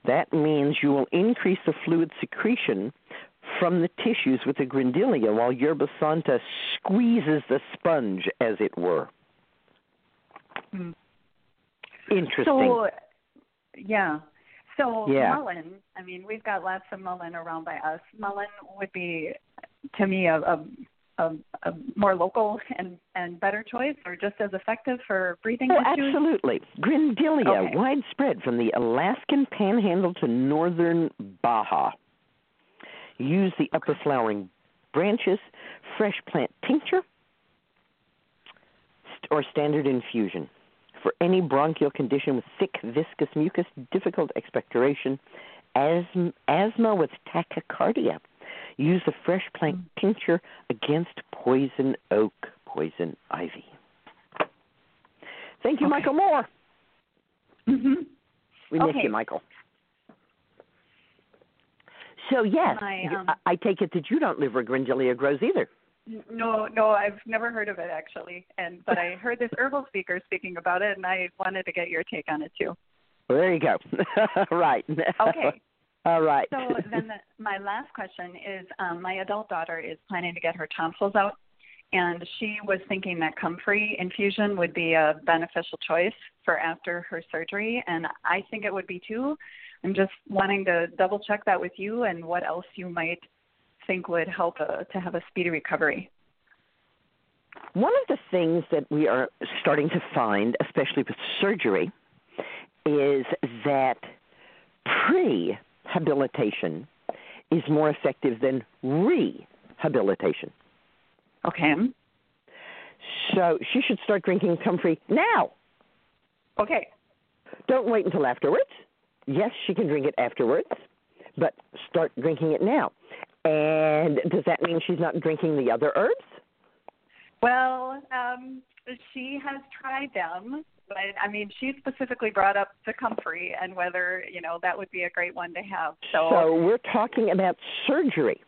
That means you will increase the fluid secretion from the tissues with the Grindelia while yerba santa squeezes the sponge, as it were. Mm. Interesting. So, mullein, I mean, we've got lots of mullein around by us. Mullein would be, to me, a more local and better choice, or just as effective for breathing issues? Absolutely. Grindelia, widespread from the Alaskan Panhandle to northern Baja. Use the upper flowering branches, fresh plant tincture, or standard infusion. For any bronchial condition with thick, viscous mucus, difficult expectoration, asthma with tachycardia, use the fresh plant tincture against poison oak, poison ivy. Thank you, Michael Moore. Mm-hmm. We miss you, Michael. So, yes, I take it that you don't live where Grindelia grows either. No, I've never heard of it actually, but I heard this herbal speaker speaking about it, and I wanted to get your take on it too. Well, there you go. Right. Okay. All right. So then my last question is, my adult daughter is planning to get her tonsils out, and she was thinking that comfrey infusion would be a beneficial choice for after her surgery, and I think it would be too. I'm just wanting to double check that with you and what else you might think would help to have a speedy recovery. One of the things that we are starting to find, especially with surgery, is that prehabilitation is more effective than rehabilitation. Okay. So she should start drinking comfrey now. Okay. Don't wait until afterwards. Yes, she can drink it afterwards, but start drinking it now. And does that mean she's not drinking the other herbs? Well, she has tried them, but, I mean, she specifically brought up the comfrey and whether, you know, that would be a great one to have. So we're talking about surgery.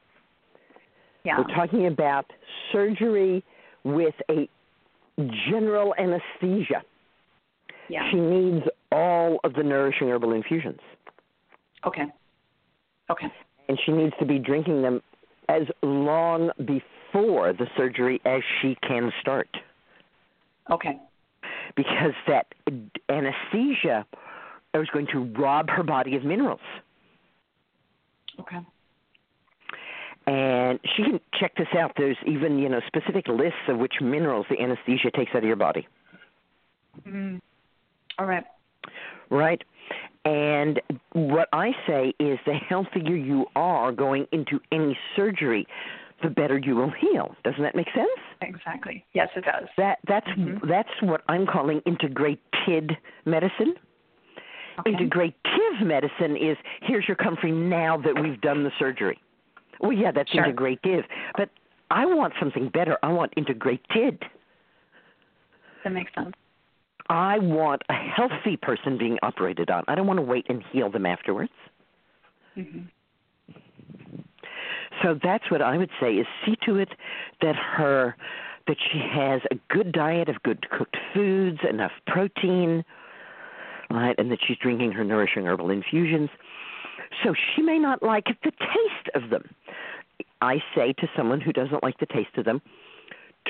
Yeah. We're talking about surgery with a general anesthesia. Yeah. She needs all of the nourishing herbal infusions. Okay. Okay. And she needs to be drinking them as long before the surgery as she can start. Okay. Because that anesthesia is going to rob her body of minerals. Okay. And she can check this out. There's even, you know, specific lists of which minerals the anesthesia takes out of your body. Mm. All right. Right. And what I say is the healthier you are going into any surgery, the better you will heal. Doesn't that make sense? Exactly. Yes, it does. That's what I'm calling integrated medicine. Okay. Integrative medicine is here's your comfrey now that we've done the surgery. Well, yeah, that's sure. Integrative. But I want something better. I want integrated. That makes sense. I want a healthy person being operated on. I don't want to wait and heal them afterwards. Mm-hmm. So that's what I would say is see to it that she has a good diet of good cooked foods, enough protein, right, and that she's drinking her nourishing herbal infusions. So she may not like the taste of them. I say to someone who doesn't like the taste of them,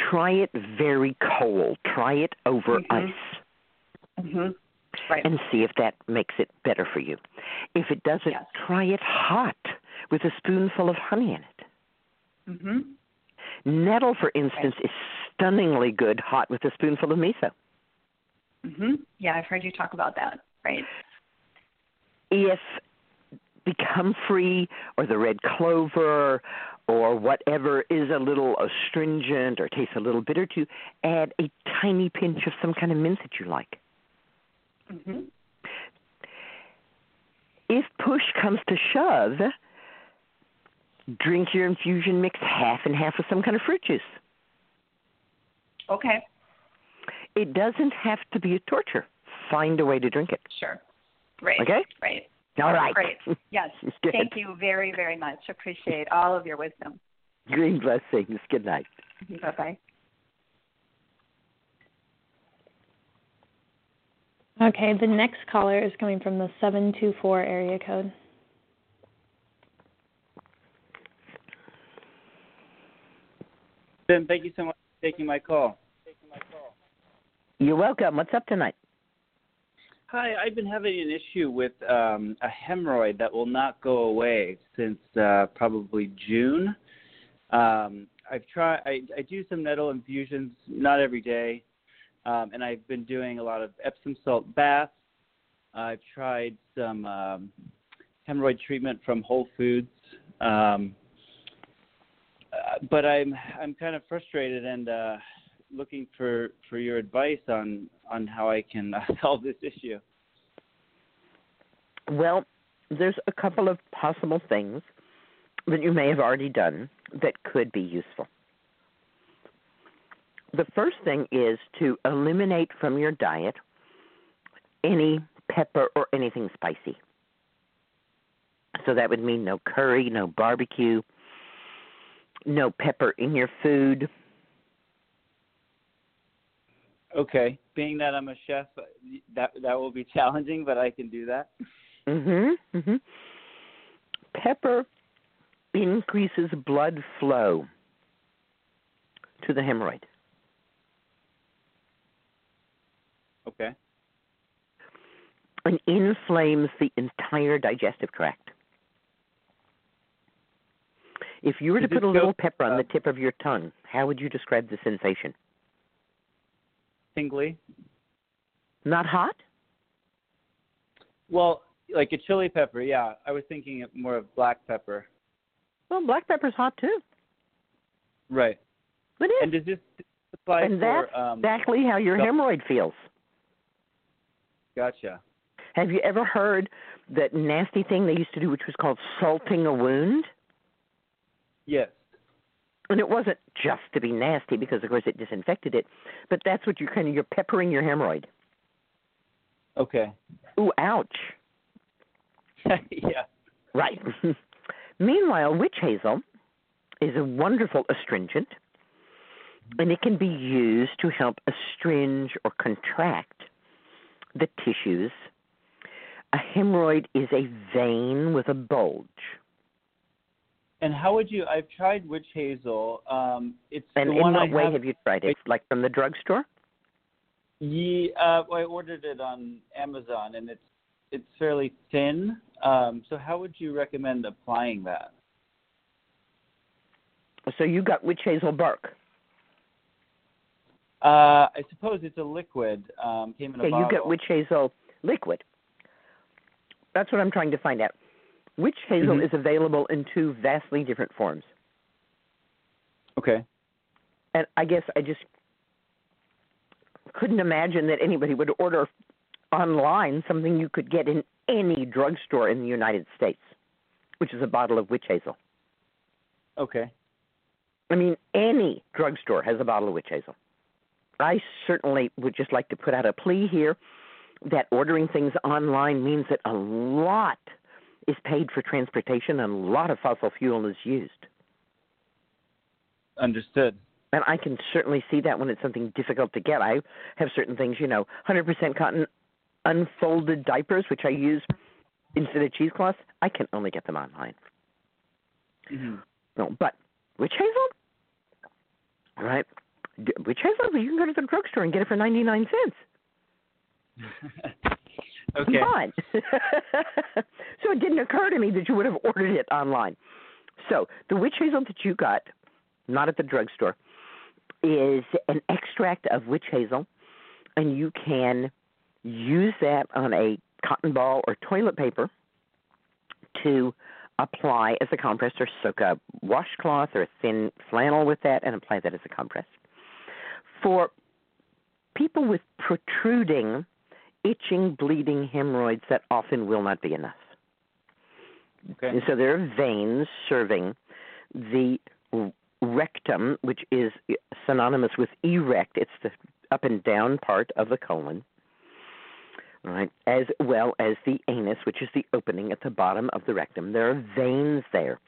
try it very cold. Try it over ice. Mm-hmm. Right. And see if that makes it better for you. If it doesn't, yes. Try it hot with a spoonful of honey in it. Mm-hmm. Nettle, for instance, is stunningly good hot with a spoonful of miso. Mm-hmm. Yeah, I've heard you talk about that. Right. If the comfrey or the red clover or whatever is a little astringent or tastes a little bitter to you, add a tiny pinch of some kind of mint that you like. Mm-hmm. If push comes to shove, drink your infusion mixed half and half with some kind of fruit juice. Okay. It doesn't have to be a torture. Find a way to drink it. Sure. Right. Okay? Right. All right. Great. Yes. Thank you very, very much. Appreciate all of your wisdom. Green blessings. Good night. Bye-bye. Okay, the next caller is coming from the 724 area code. Ben, thank you so much for taking my call. You're welcome. What's up tonight? Hi, I've been having an issue with a hemorrhoid that will not go away since probably June. I do some nettle infusions, not every day, and I've been doing a lot of Epsom salt baths. I've tried some hemorrhoid treatment from Whole Foods, but I'm kind of frustrated and looking for your advice on how I can solve this issue. Well, there's a couple of possible things that you may have already done that could be useful. The first thing is to eliminate from your diet any pepper or anything spicy. So that would mean no curry, no barbecue, no pepper in your food. Okay. Being that I'm a chef, that will be challenging, but I can do that. Mm-hmm. Mm-hmm. Pepper increases blood flow to the hemorrhoid. Okay. And inflames the entire digestive tract. If you were to put a little pepper on the tip of your tongue, how would you describe the sensation? Tingly. Not hot? Well, like a chili pepper, yeah. I was thinking more of black pepper. Well, black pepper's hot too. Right. It is. And does this apply for... And that's exactly how your hemorrhoid feels. Gotcha. Have you ever heard that nasty thing they used to do, which was called salting a wound? Yes. And it wasn't just to be nasty because, of course, it disinfected it, but that's what you're peppering your hemorrhoid. Okay. Ooh, ouch. Yeah. Right. Meanwhile, witch hazel is a wonderful astringent, and it can be used to help astringe or contract the tissues. A hemorrhoid is a vein with a bulge. And how would you? I've tried witch hazel. Have you tried it? Like from the drugstore? Yeah, I ordered it on Amazon, and it's fairly thin. So how would you recommend applying that? So you got witch hazel bark. I suppose it's a liquid. Came in a bottle. You got witch hazel liquid. That's what I'm trying to find out. Witch hazel is available in two vastly different forms. Okay. And I guess I just couldn't imagine that anybody would order online something you could get in any drugstore in the United States, which is a bottle of witch hazel. Okay. I mean, any drugstore has a bottle of witch hazel. I certainly would just like to put out a plea here that ordering things online means that a lot is paid for transportation and a lot of fossil fuel is used. Understood. And I can certainly see that when it's something difficult to get. I have certain things, 100% cotton unfolded diapers, which I use instead of cheesecloth. I can only get them online. Mm-hmm. No, but witch hazel? All right. Witch hazel, you can go to the drugstore and get it for 99 cents. Okay. Come on. So it didn't occur to me that you would have ordered it online. So the witch hazel that you got, not at the drugstore, is an extract of witch hazel, and you can use that on a cotton ball or toilet paper to apply as a compress, or soak a washcloth or a thin flannel with that and apply that as a compress. For people with protruding, itching, bleeding hemorrhoids, that often will not be enough. Okay. And so there are veins serving the rectum, which is synonymous with erect. It's the up and down part of the colon, right? As well as the anus, which is the opening at the bottom of the rectum. There are veins there,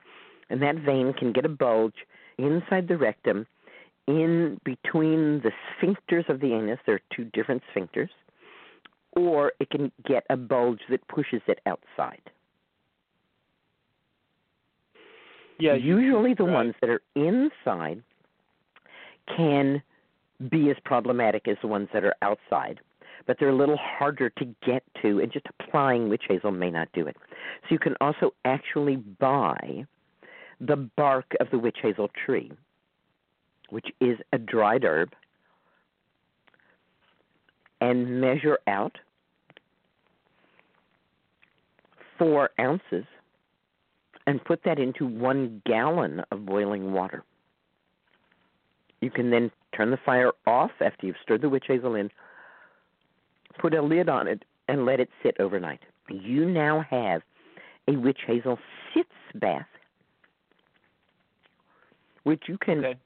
and that vein can get a bulge inside the rectum in between the sphincters of the anus. There are two different sphincters. Or it can get a bulge that pushes it outside. Yeah, usually the ones that are inside can be as problematic as the ones that are outside, but they're a little harder to get to, and just applying witch hazel may not do it. So you can also actually buy the bark of the witch hazel tree, which is a dried herb, and measure out 4 ounces and put that into 1 gallon of boiling water. You can then turn the fire off after you've stirred the witch hazel in, put a lid on it, and let it sit overnight. You now have a witch hazel sitz bath, which you can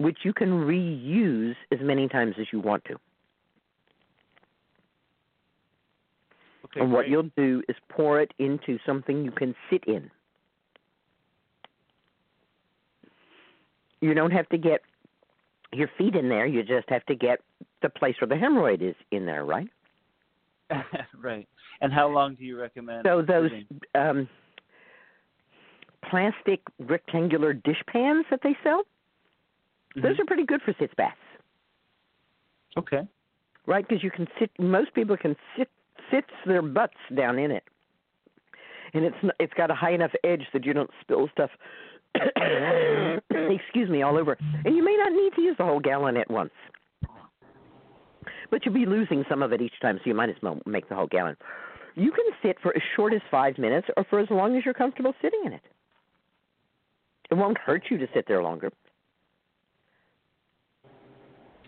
reuse as many times as you want to. Okay, and what you'll do is pour it into something you can sit in. You don't have to get your feet in there. You just have to get the place where the hemorrhoid is in there, right? Right. And how long do you recommend? So those plastic rectangular dish pans that they sell, those are pretty good for sitz baths. Okay. Right, because you can sit. Most people can sits their butts down in it, and it's got a high enough edge that you don't spill stuff excuse me, all over, and you may not need to use the whole gallon at once, but you'll be losing some of it each time, so you might as well make the whole gallon. You can sit for as short as 5 minutes or for as long as you're comfortable sitting in it. It won't hurt you to sit there longer.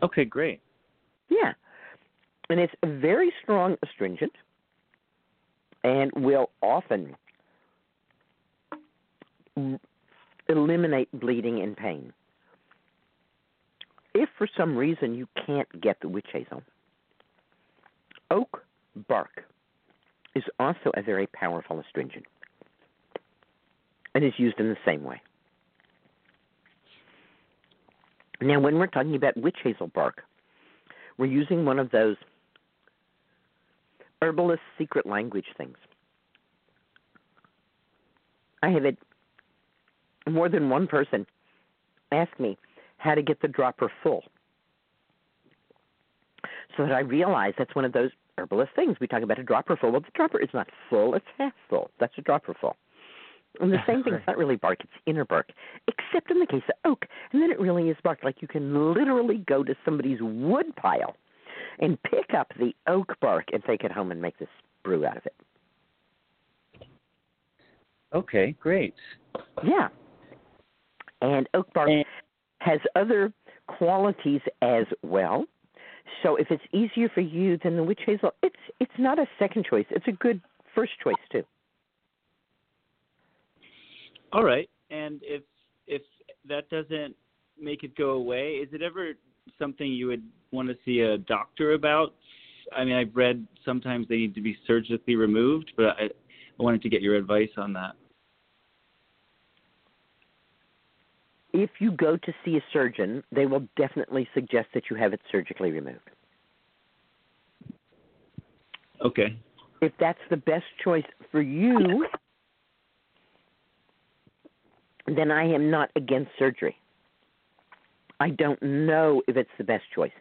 Okay, great. Yeah. And it's a very strong astringent. and will often eliminate bleeding and pain. If for some reason you can't get the witch hazel, oak bark is also a very powerful astringent and is used in the same way. Now, when we're talking about witch hazel bark, we're using one of those herbalist secret language things. I have had more than one person ask me how to get the dropper full, so that I realize that's one of those herbalist things. We talk about a dropper full. Well, the dropper is not full. It's half full. That's a dropper full. And the same thing, it's not really bark, it's inner bark, except in the case of oak. And then it really is bark. Like you can literally go to somebody's wood pile and pick up the oak bark and take it home and make this brew out of it. Okay, great. Yeah. And oak bark has other qualities as well. So if it's easier for you than the witch hazel, it's not a second choice. It's a good first choice, too. All right. And if that doesn't make it go away, is it ever something you would want to see a doctor about? I mean, I've read sometimes they need to be surgically removed, but I wanted to get your advice on that. If you go to see a surgeon, they will definitely suggest that you have it surgically removed. Okay. If that's the best choice for you, then I am not against surgery. I don't know if it's the best choice.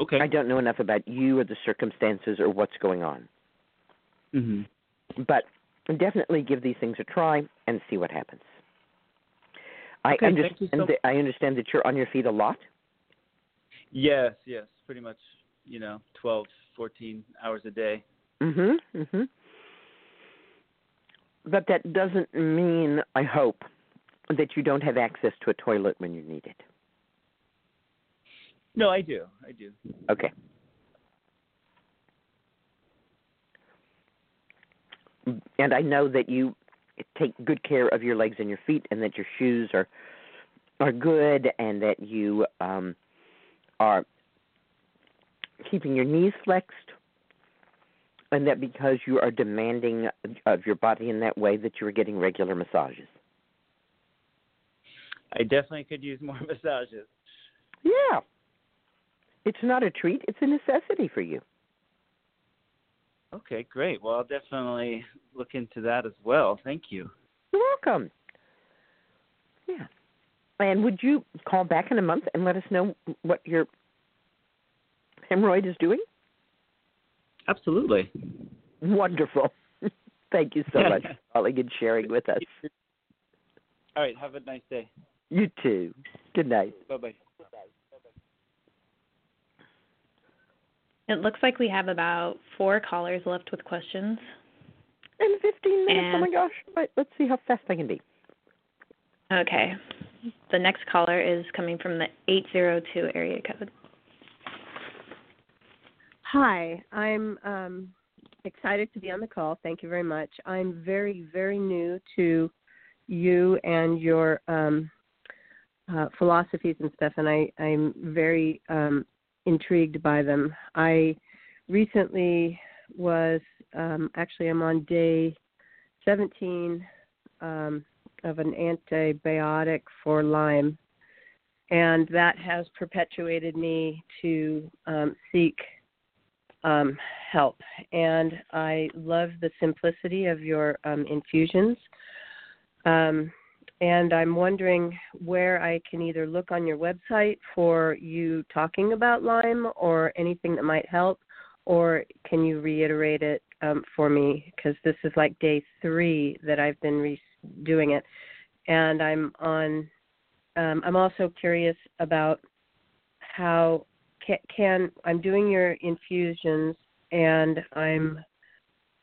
Okay. I don't know enough about you or the circumstances or what's going on. Mm-hmm. But definitely give these things a try and see what happens. Okay, I understand that you're on your feet a lot. Yes, pretty much, 12, 14 hours a day. Mm-hmm, mm-hmm. But that doesn't mean, I hope, that you don't have access to a toilet when you need it. No, I do. Okay. And I know that you take good care of your legs and your feet, and that your shoes are good, and that you are keeping your knees flexed. And that because you are demanding of your body in that way, that you are getting regular massages. I definitely could use more massages. Yeah. It's not a treat. It's a necessity for you. Okay, great. Well, I'll definitely look into that as well. Thank you. You're welcome. Yeah. And would you call back in a month and let us know what your hemorrhoid is doing? Absolutely. Wonderful. Thank you so much for calling and sharing with us. All right. Have a nice day. You too. Good night. Bye-bye. It looks like we have about 4 callers left with questions. In 15 minutes. Oh, my gosh. Right, let's see how fast I can be. Okay. The next caller is coming from the 802 area code. Hi, I'm excited to be on the call. Thank you very much. I'm very, very new to you and your philosophies and stuff, and I'm very intrigued by them. I recently was actually I'm on day 17 of an antibiotic for Lyme, and that has perpetuated me to seek help. And I love the simplicity of your infusions. And I'm wondering where I can either look on your website for you talking about Lyme or anything that might help, or can you reiterate it for me? Because this is like day 3 that I've been doing it. And I'm also curious about how I'm doing your infusions, and I'm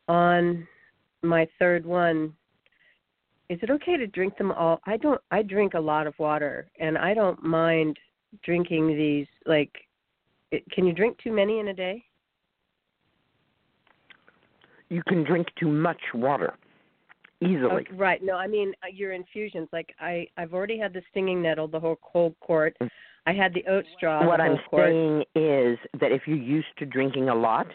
on my 3rd one. Is it okay to drink them all? I drink a lot of water, and I don't mind drinking these. Like, can you drink too many in a day? you can drink too much water easily. Oh, right. No, I mean your infusions. Like I've already had the stinging nettle, the whole cold quart. I had the oat straw. What I'm saying is that if you're used to drinking a lot,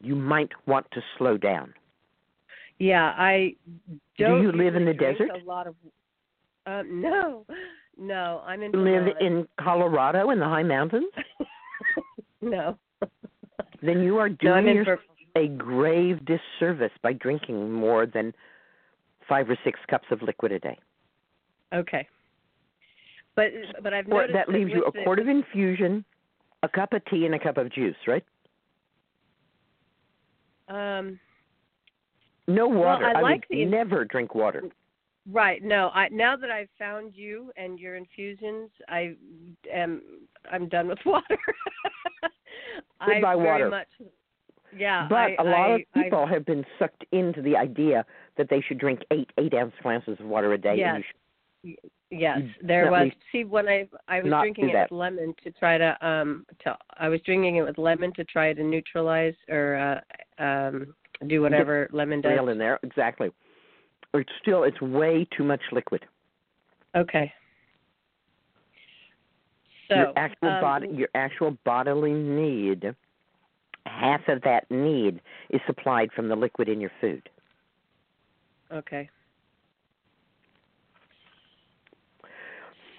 you might want to slow down. Yeah, I don't. Do you live in the desert? A lot of. No, I'm in. You live in Colorado in the high mountains? No. Then you are doing yourself a grave disservice by drinking more than 5 or 6 cups of liquid a day. Okay. But I've noticed that leaves you a quart of infusion, a cup of tea, and a cup of juice, right? No water. Well, I would never drink water. Right. No. Now that I've found you and your infusions, I'm done with water. Goodbye, water. Yeah. But a lot of people have been sucked into the idea that they should drink 8 8-ounce glasses of water a day. Yes. Yes. There was. See, when I was drinking it with lemon to try to I was drinking it with lemon to try to neutralize or do whatever lemon does. Real in there, exactly. It's way too much liquid. Okay. So your actual bodily need, half of that need is supplied from the liquid in your food. Okay.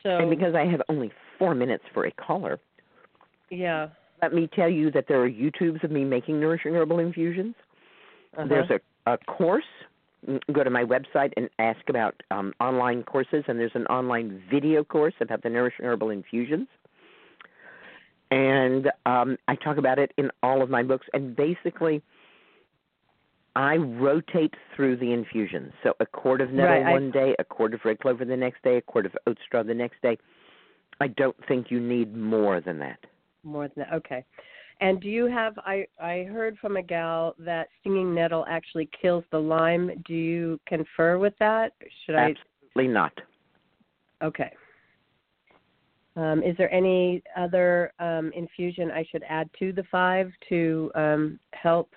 So, and because I have only 4 minutes for a caller, yeah, let me tell you that there are YouTubes of me making nourishing herbal infusions. There's a course. Go to my website and ask about online courses, and there's an online video course about the nourishing herbal infusions. And I talk about it in all of my books, and basically I rotate through the infusions. So a quart of nettle one day, a quart of red clover the next day, a quart of oat straw the next day. I don't think you need more than that. More than that, okay. And do you have, I heard from a gal that stinging nettle actually kills the Lyme. Do you confer with that? Absolutely not. Okay. Is there any other infusion I should add to the 5 to help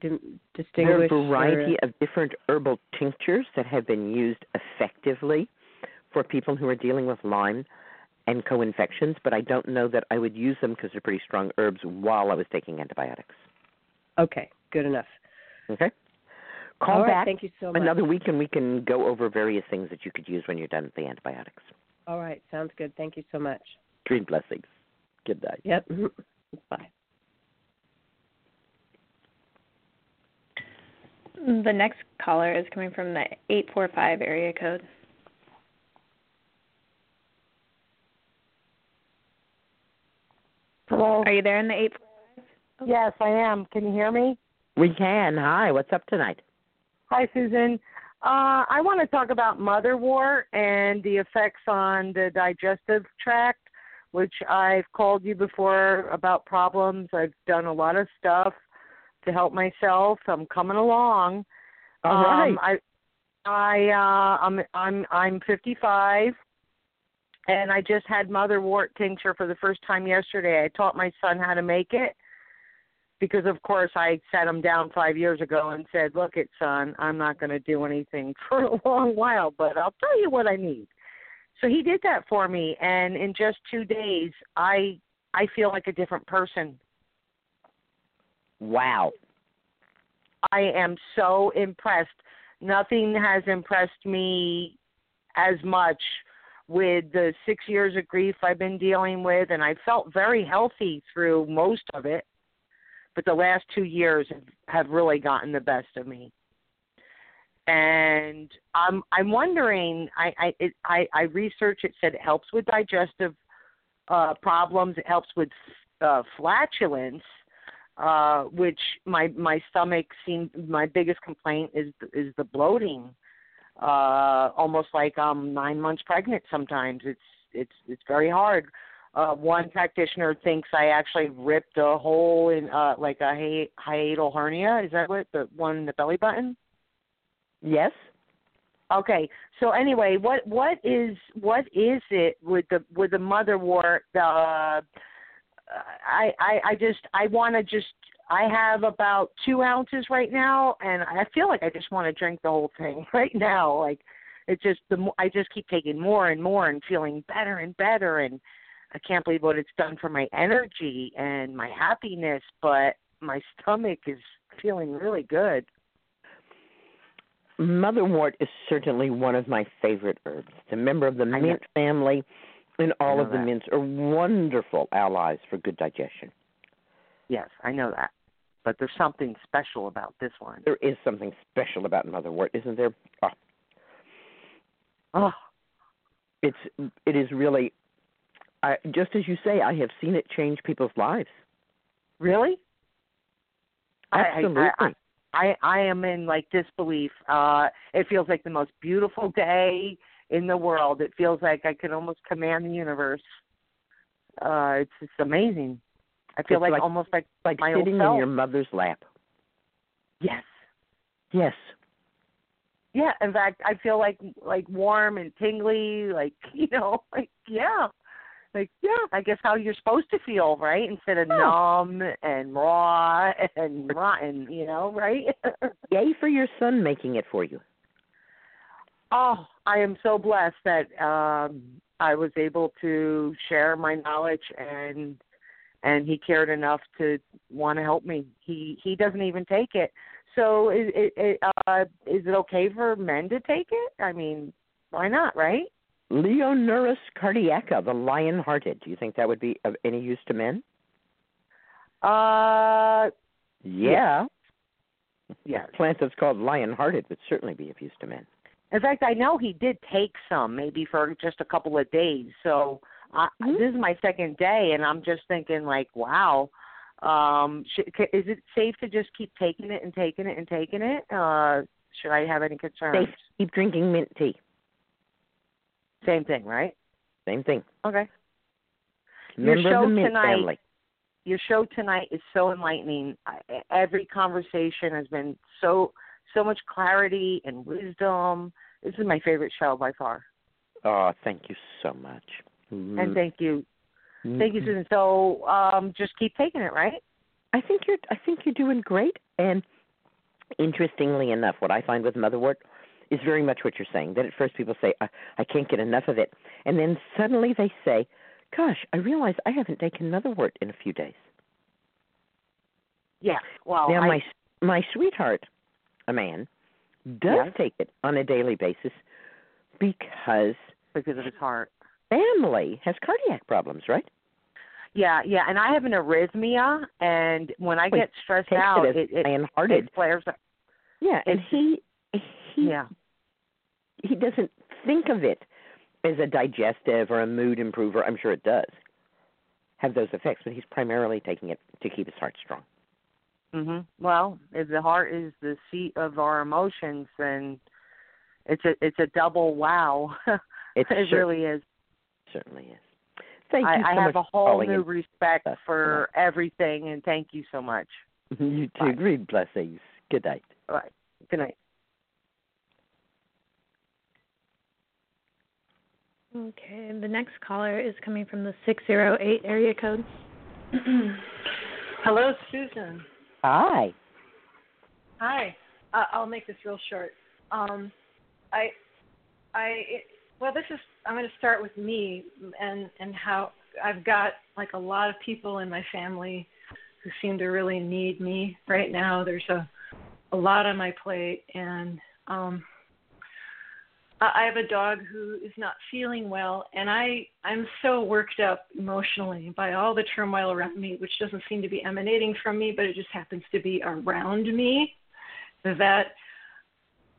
distinguish? There are a variety of different herbal tinctures that have been used effectively for people who are dealing with Lyme and co-infections, but I don't know that I would use them because they're pretty strong herbs while I was taking antibiotics. Okay, good enough. Okay. Call back. Thank you so much. Another week, and we can go over various things that you could use when you're done with the antibiotics. All right, sounds good. Thank you so much. Dream blessings. Good night. Yep. Bye. The next caller is coming from the 845 area code. Hello. Are you there in the 845? Yes, I am. Can you hear me? We can. Hi. What's up tonight? Hi, Susan. I want to talk about Motherwort and the effects on the digestive tract, which I've called you before about problems. I've done a lot of stuff to help myself. I'm coming along. All right. I'm 55. And I just had Motherwort tincture for the first time yesterday. I taught my son how to make it because, of course, I sat him down 5 years ago and said, look it, son, I'm not going to do anything for a long while, but I'll tell you what I need. So he did that for me, and in just 2 days, I feel like a different person. Wow. I am so impressed. Nothing has impressed me as much with the 6 years of grief I've been dealing with, and I felt very healthy through most of it, but the last 2 years have really gotten the best of me. And I'm wondering, I researched, it said it helps with digestive problems, it helps with flatulence, which my stomach seems, my biggest complaint is the bloating. Almost like I'm 9 months pregnant sometimes. It's very hard. One practitioner thinks I actually ripped a hole in like a hiatal hernia. Is that what, the one in the belly button? Yes. Okay. So anyway, what is it with the Motherwort? I want to just I have about 2 ounces right now, and I feel like I just want to drink the whole thing right now. Like, it's just I just keep taking more and more and feeling better and better, and I can't believe what it's done for my energy and my happiness, but my stomach is feeling really good. Motherwort is certainly one of my favorite herbs. It's a member of the mint family, and all of the mints are wonderful allies for good digestion. Yes, I know that. But there's something special about this one. There is something special about motherwort, isn't there? Oh. It is really, just as you say, I have seen it change people's lives. Really? Absolutely. I am in, like, disbelief. It feels like the most beautiful day in the world. It feels like I can almost command the universe. It's amazing. I feel like almost like my sitting in your mother's lap. Yes. Yes. Yeah. In fact, I feel like warm and tingly. I guess how you're supposed to feel, right? Instead of numb and raw and rotten, you know, right? Yay for your son making it for you. Oh, I am so blessed that I was able to share my knowledge, and he cared enough to want to help me. He doesn't even take it. So is it okay for men to take it? I mean, why not, right? Leonuris cardiaca, the lion-hearted. Do you think that would be of any use to men? Yeah. Yeah. A plant that's called lion-hearted would certainly be of use to men. In fact, I know he did take some, maybe for just a couple of days. So this is my second day, and I'm just thinking, like, wow. Is it safe to just keep taking it and taking it and taking it? Should I have any concerns? Safe. Keep drinking mint tea. Same thing, right? Same thing. Okay. Your show tonight is so enlightening. Every conversation has been so much clarity and wisdom. This is my favorite show by far. Oh, thank you so much. And thank you. Thank you, Susan. So just keep taking it, right? I think you're doing great. And interestingly enough, what I find with motherwort is very much what you're saying. That at first people say, I can't get enough of it. And then suddenly they say, gosh, I realize I haven't taken motherwort in a few days. Yeah. Well, now, my sweetheart, a man, does take it on a daily basis because of his heart. Family has cardiac problems, right? Yeah, and I have an arrhythmia, and when I get stressed out, it flares up. Yeah, and he doesn't think of it as a digestive or a mood improver. I'm sure it does have those effects, but he's primarily taking it to keep his heart strong. Mm-hmm. Well, if the heart is the seat of our emotions, then it's a double wow. Really is. Certainly is. Thank you so much. I have a whole new respect for everything, and thank you so much. You too. Great blessings. Good night. All right. Good night. Okay, the next caller is coming from the 608 area code. Hello, Susan. Hi. I'll make this real short. I'm going to start with me and how I've got, like, a lot of people in my family who seem to really need me right now. There's a lot on my plate, and I have a dog who is not feeling well, and I'm so worked up emotionally by all the turmoil around me, which doesn't seem to be emanating from me, but it just happens to be around me, that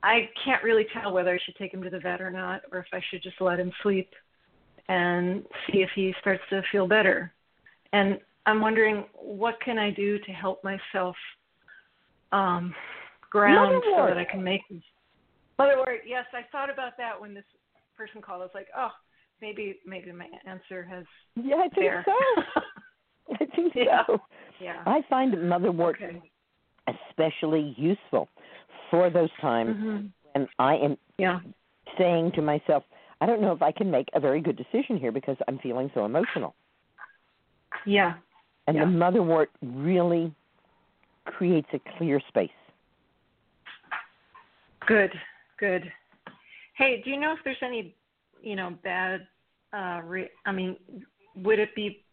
I can't really tell whether I should take him to the vet or not, or if I should just let him sleep and see if he starts to feel better. And I'm wondering, what can I do to help myself ground so that I can make this? Motherwort, yes, I thought about that when this person called. I was like, oh, maybe my answer has... Yeah, I think so. Yeah. I find motherwort especially useful for those times when I am saying to myself, I don't know if I can make a very good decision here because I'm feeling so emotional. Yeah. And the motherwort really creates a clear space. Good, good. Hey, do you know if there's any, bad, would it be,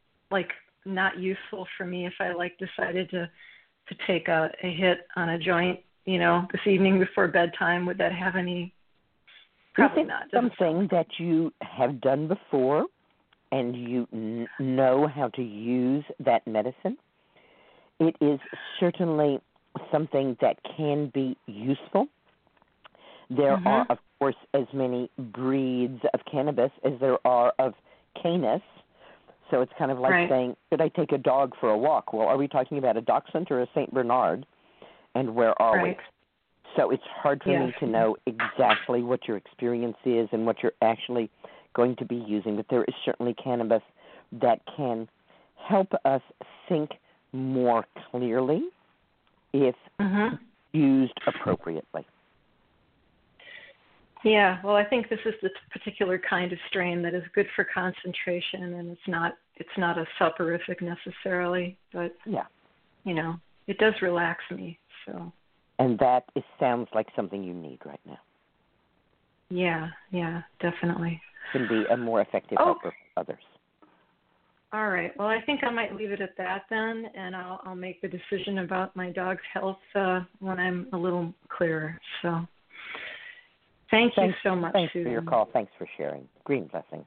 not useful for me if I, decided to take a hit on a joint, this evening before bedtime? Would that have any? Probably not. Something that you have done before and you know how to use that medicine. It is certainly something that can be useful. There mm-hmm. are, of course, as many breeds of cannabis as there are of canis. So it's kind of like right. saying, should I take a dog for a walk? Well, are we talking about a dachshund or a St. Bernard? And where are right. we? So it's hard for yeah. me to know exactly what your experience is and what you're actually going to be using. But there is certainly cannabis that can help us think more clearly if mm-hmm. used appropriately. Yeah, well, I think this is the particular kind of strain that is good for concentration, and it's not a soporific necessarily, but yeah. It does relax me. So. And that sounds like something you need right now. Yeah, definitely. Can be a more effective helper for others. All right. Well, I think I might leave it at that then, and I'll make the decision about my dog's health when I'm a little clearer. So. Thanks you so much, Susan. Thanks for your call. Thanks for sharing. Green blessings.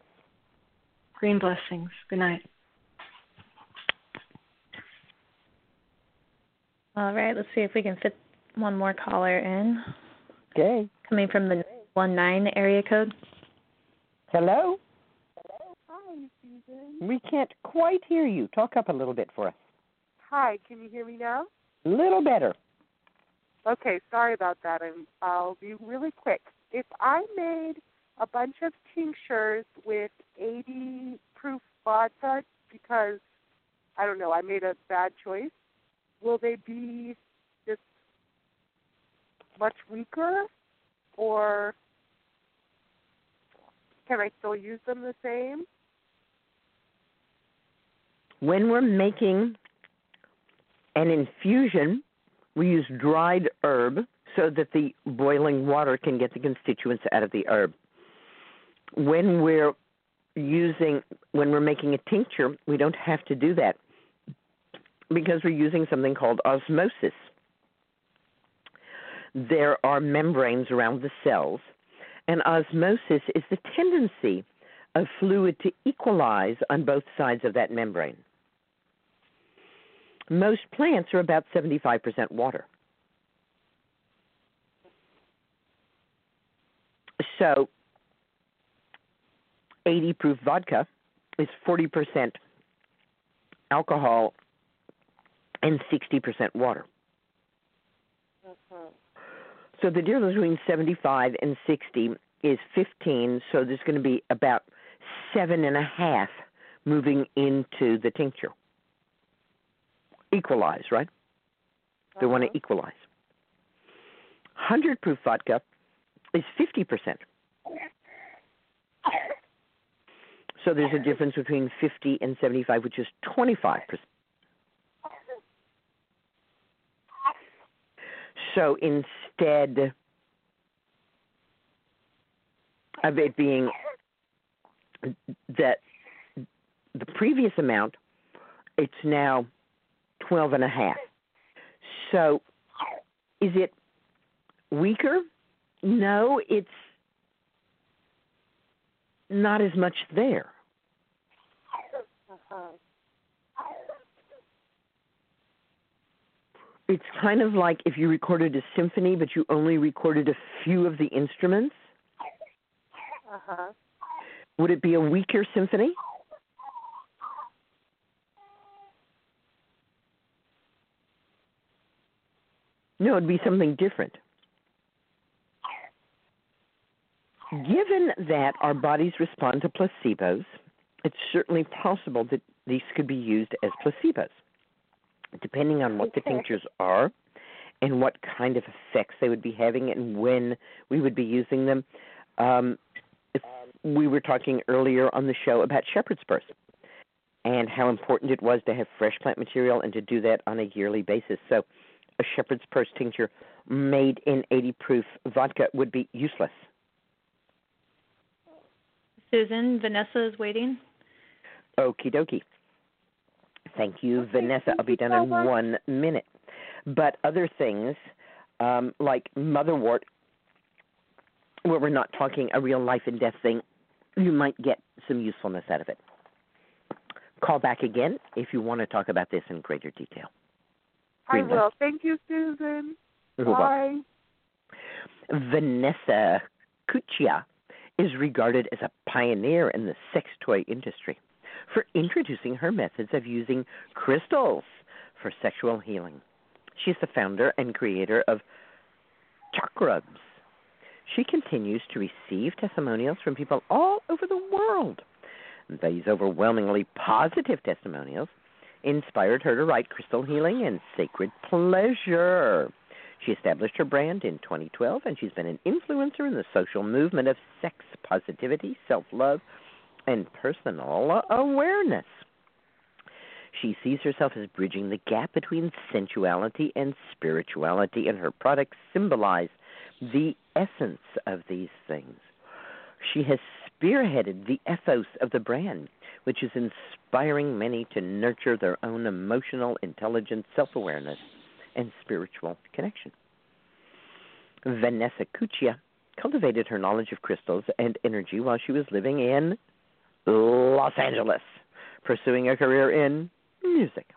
Green blessings. Good night. All right. Let's see if we can fit one more caller in. Okay. Coming from the 19 area code. Hello? Hi, Susan. We can't quite hear you. Talk up a little bit for us. Hi. Can you hear me now? A little better. Okay, sorry about that. I'll be really quick. If I made a bunch of tinctures with 80-proof vodka because, I don't know, I made a bad choice, will they be just much weaker, or can I still use them the same? When we're making an infusion, we use dried herb so that the boiling water can get the constituents out of the herb. When we're making a tincture, we don't have to do that because we're using something called osmosis. There are membranes around the cells, and osmosis is the tendency of fluid to equalize on both sides of that membrane. Most plants are about 75% water. So 80-proof vodka is 40% alcohol and 60% water. Okay. So the difference between 75 and 60 is 15, so there's going to be about 7.5 moving into the tincture. Equalize, right? They want to equalize. 100-proof vodka is 50%. So there's a difference between 50 and 75, which is 25%. So instead of it being that the previous amount, it's now 12.5. So is it weaker? No, it's not as much there. Uh-huh. It's kind of like if you recorded a symphony, but you only recorded a few of the instruments. Uh-huh. Would it be a weaker symphony? No, it'd be something different. Given that our bodies respond to placebos, it's certainly possible that these could be used as placebos, depending on what the tinctures are and what kind of effects they would be having and when we would be using them. We were talking earlier on the show about shepherd's purse and how important it was to have fresh plant material and to do that on a yearly basis. So a shepherd's purse tincture made in 80 proof vodka would be useless. Susan, Vanessa is waiting. Okie dokie. Thank you, okay, Vanessa. I'll be done in 1 minute. But other things, like motherwort, where we're not talking a real life and death thing, you might get some usefulness out of it. Call back again if you want to talk about this in greater detail. I will. Thank you, Susan. Bye. Vanessa Cuccia is regarded as a pioneer in the sex toy industry for introducing her methods of using crystals for sexual healing. She's the founder and creator of Chakrubs. She continues to receive testimonials from people all over the world. These overwhelmingly positive testimonials inspired her to write Crystal Healing and Sacred Pleasure. She established her brand in 2012, and she's been an influencer in the social movement of sex positivity, self-love, and personal awareness. She sees herself as bridging the gap between sensuality and spirituality, and her products symbolize the essence of these things. She has spearheaded the ethos of the brand, which is inspiring many to nurture their own emotional intelligence, self-awareness, and spiritual connection. Vanessa Cuccia cultivated her knowledge of crystals and energy while she was living in Los Angeles, pursuing a career in music.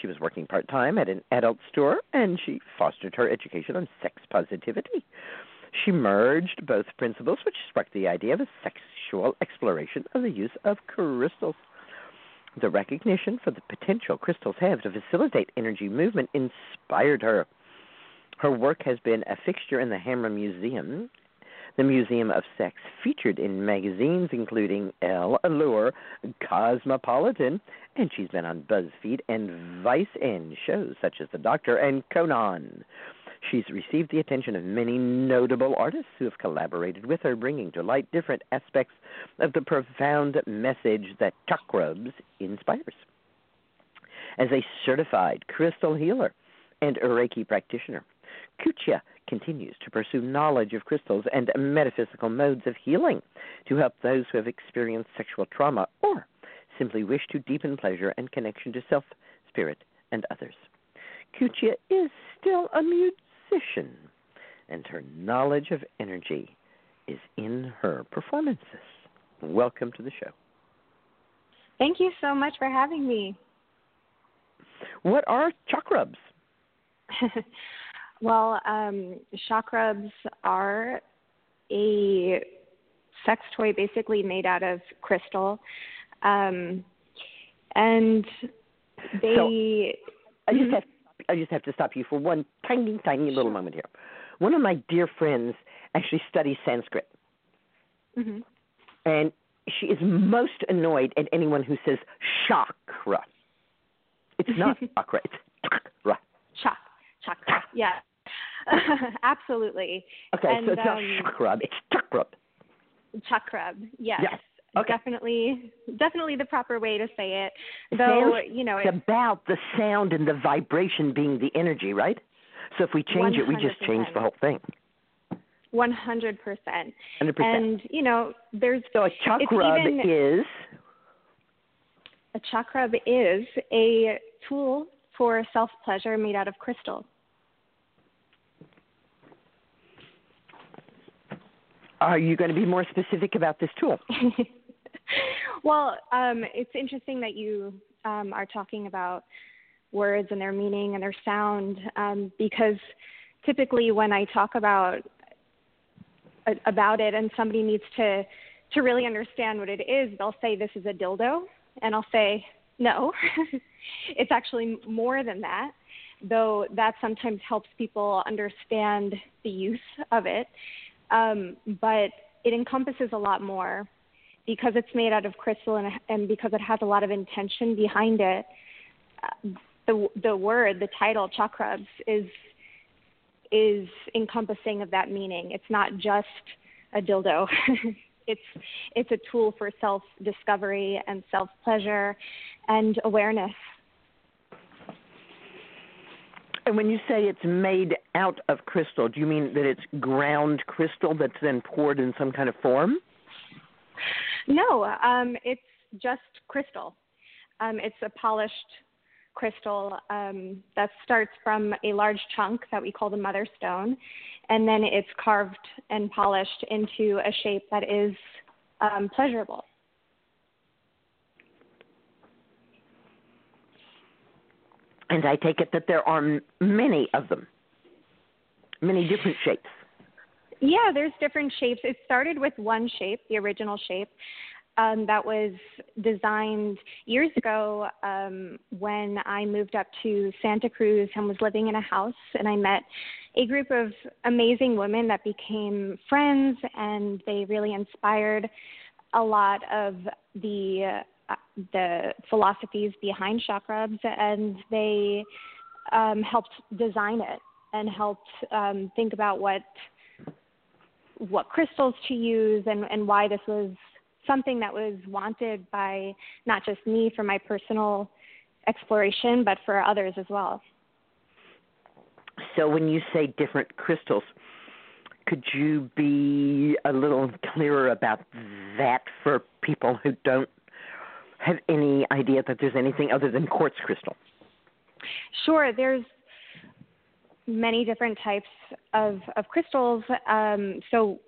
She was working part-time at an adult store, and she fostered her education on sex positivity. She merged both principles, which sparked the idea of a sexual exploration of the use of crystals. The recognition for the potential crystals have to facilitate energy movement inspired her. Her work has been a fixture in the Hammer Museum, the Museum of Sex, featured in magazines including Elle, Allure, Cosmopolitan, and she's been on BuzzFeed and Vice and shows such as The Doctor and Conan. She's received the attention of many notable artists who have collaborated with her, bringing to light different aspects of the profound message that Chakrubs inspires. As a certified crystal healer and Reiki practitioner, Cuccia continues to pursue knowledge of crystals and metaphysical modes of healing to help those who have experienced sexual trauma or simply wish to deepen pleasure and connection to self, spirit, and others. Cuccia is still a musician, and her knowledge of energy is in her performances. Welcome to the show. Thank you so much for having me. What are chakrubs? Well, chakrubs are a sex toy basically made out of crystal, and they... So, I just have to stop you for one tiny little moment here. One of my dear friends actually studies Sanskrit. Mm-hmm. And she is most annoyed at anyone who says chakra. It's not chakra, it's chakra. Chakra, yeah. Absolutely. Okay, and, so it's not chakra, it's chakrub. Chakrub, yes. Yes. Okay. Definitely the proper way to say it. Though, you know, it's about the sound and the vibration being the energy, right? So if we change 100%. It, we just change the whole thing. 100%. And you know, there's so a chakrub is a tool for self pleasure made out of crystal. Are you going to be more specific about this tool? Well, it's interesting that you are talking about words and their meaning and their sound, because typically when I talk about it and somebody needs to really understand what it is, they'll say, this is a dildo. And I'll say, no, it's actually more than that, though that sometimes helps people understand the use of it. But it encompasses a lot more because it's made out of crystal and because it has a lot of intention behind it. The word, the title, chakrubs, is encompassing of that meaning. It's not just a dildo. It's a tool for self-discovery and self-pleasure and awareness. And when you say it's made out of crystal, do you mean that it's ground crystal that's then poured in some kind of form? No, it's just crystal. It's a polished crystal that starts from a large chunk that we call the mother stone, and then it's carved and polished into a shape that is pleasurable. And I take it that there are many of them, many different shapes. Yeah, there's different shapes. It started with one shape, the original shape, that was designed years ago when I moved up to Santa Cruz and was living in a house. And I met a group of amazing women that became friends, and they really inspired a lot of the philosophies behind Chakrubs, and they helped design it and helped think about what crystals to use and why this was something that was wanted by not just me for my personal exploration, but for others as well. So when you say different crystals, could you be a little clearer about that for people who don't have any idea that there's anything other than quartz crystal? Sure. There's many different types of crystals. So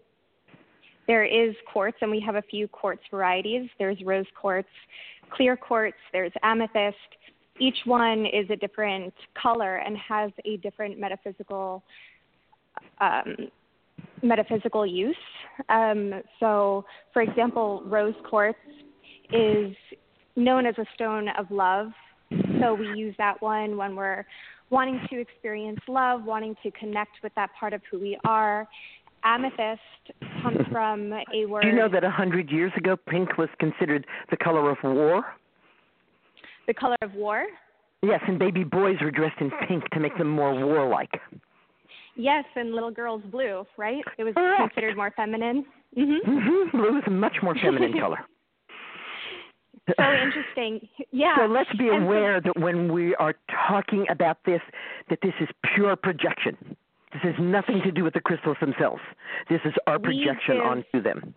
there is quartz, and we have a few quartz varieties. There's rose quartz, clear quartz, there's amethyst. Each one is a different color and has a different metaphysical use. So, for example, rose quartz is known as a stone of love. So we use that one when we're wanting to experience love, wanting to connect with that part of who we are. Amethyst comes from a word... Do you know that 100 years ago, pink was considered the color of war? The color of war? Yes, and baby boys were dressed in pink to make them more warlike. Yes, and little girls blue, right? It was considered more feminine. Mm-hmm. Mm-hmm. Blue is a much more feminine color. So interesting. Yeah. So let's be aware that when we are talking about this, that this is pure projection. This has nothing to do with the crystals themselves. This is our projection onto them.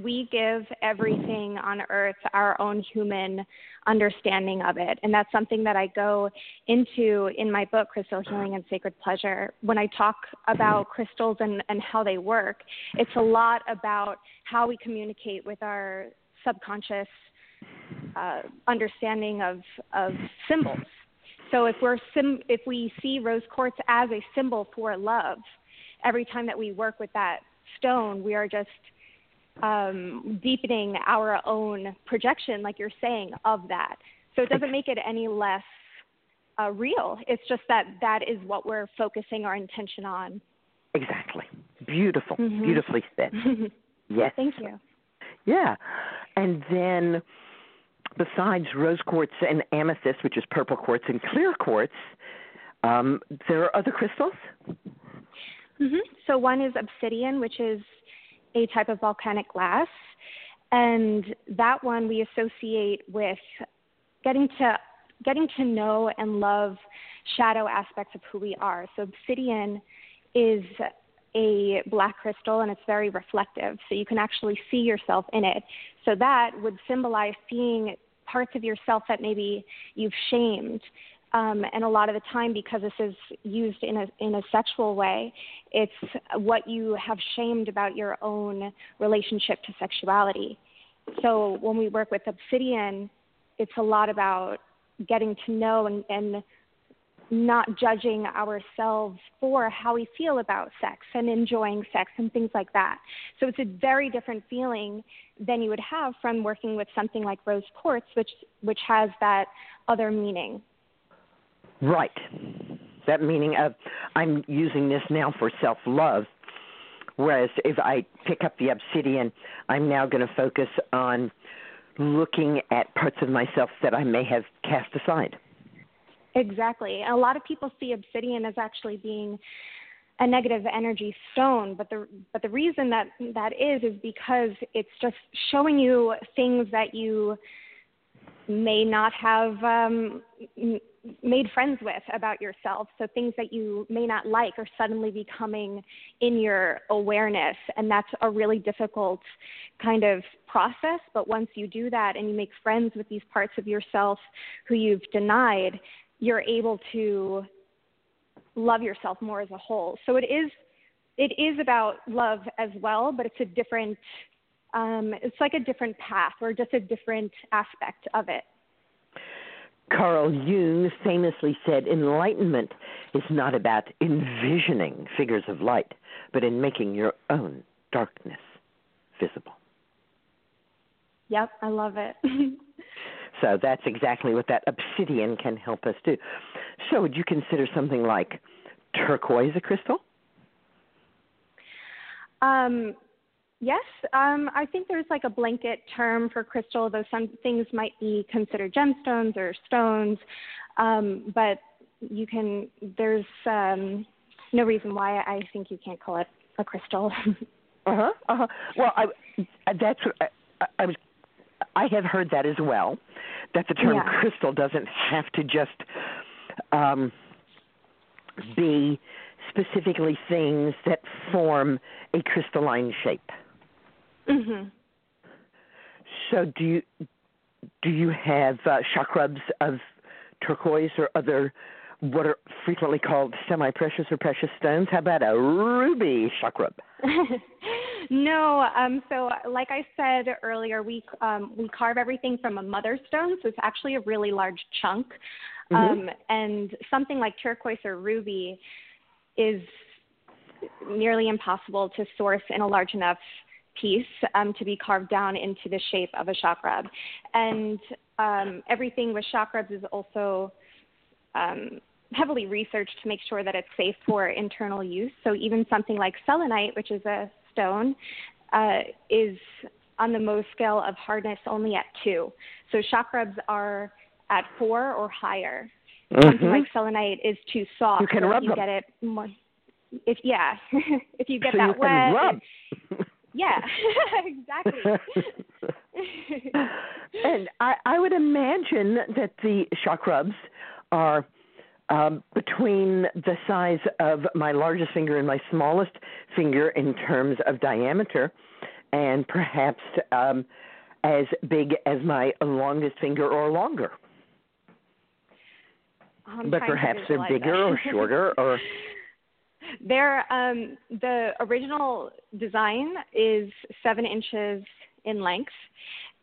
We give everything on Earth our own human understanding of it. And that's something that I go into in my book, Crystal Healing and Sacred Pleasure. When I talk about crystals and how they work, it's a lot about how we communicate with our subconscious understanding of symbols. So if we see rose quartz as a symbol for love, every time that we work with that stone, we are just deepening our own projection, like you're saying, of that. So it doesn't make it any less real. It's just that is what we're focusing our intention on. Exactly. Beautiful. Mm-hmm. Beautifully said. Yes. Thank you. Yeah. And then... besides rose quartz and amethyst, which is purple quartz and clear quartz, there are other crystals? Mm-hmm. So one is obsidian, which is a type of volcanic glass. And that one we associate with getting to know and love shadow aspects of who we are. So obsidian is a black crystal, and it's very reflective, so you can actually see yourself in it. So that would symbolize seeing parts of yourself that maybe you've shamed. And a lot of the time, because this is used in a sexual way, it's what you have shamed about your own relationship to sexuality. So when we work with obsidian, it's a lot about getting to know and not judging ourselves for how we feel about sex and enjoying sex and things like that. So it's a very different feeling than you would have from working with something like rose quartz, which has that other meaning. Right. That meaning of I'm using this now for self-love, whereas if I pick up the obsidian, I'm now going to focus on looking at parts of myself that I may have cast aside. Exactly. A lot of people see obsidian as actually being a negative energy stone, but the reason that is because it's just showing you things that you may not have made friends with about yourself. So things that you may not like are suddenly becoming in your awareness. And that's a really difficult kind of process. But once you do that and you make friends with these parts of yourself who you've denied, you're able to love yourself more as a whole. So it is about love as well, but it's a different, it's like a different path or just a different aspect of it. Carl Jung famously said, enlightenment is not about envisioning figures of light, but in making your own darkness visible. Yep, I love it. So that's exactly what that obsidian can help us do. So would you consider something like turquoise a crystal? Yes, I think there's like a blanket term for crystal, though some things might be considered gemstones or stones, but you can, there's no reason why I think you can't call it a crystal. Uh-huh, uh-huh. Well, I have heard that as well, that the term crystal doesn't have to just be specifically things that form a crystalline shape. Mm-hmm. So do you have chakrubs of turquoise or other what are frequently called semi-precious or precious stones? How about a ruby chakrub? No. So like I said earlier, we carve everything from a mother stone, so it's actually a really large chunk. Mm-hmm. And something like turquoise or ruby is nearly impossible to source in a large enough piece to be carved down into the shape of a chakrub. And everything with chakrubs is also heavily researched to make sure that it's safe for internal use. So even something like selenite, which is a stone, is on the Mohs scale of hardness only at 2. So chakrubs are at 4 or higher. Something like selenite is too soft. You can rub them. Get it more, if you get so that you can wet. Rub. Yeah, exactly. And I would imagine that the chakrubs are between the size of my largest finger and my smallest finger in terms of diameter, and perhaps as big as my longest finger or longer. But perhaps they're bigger or shorter, or they're the original design is 7 inches in length,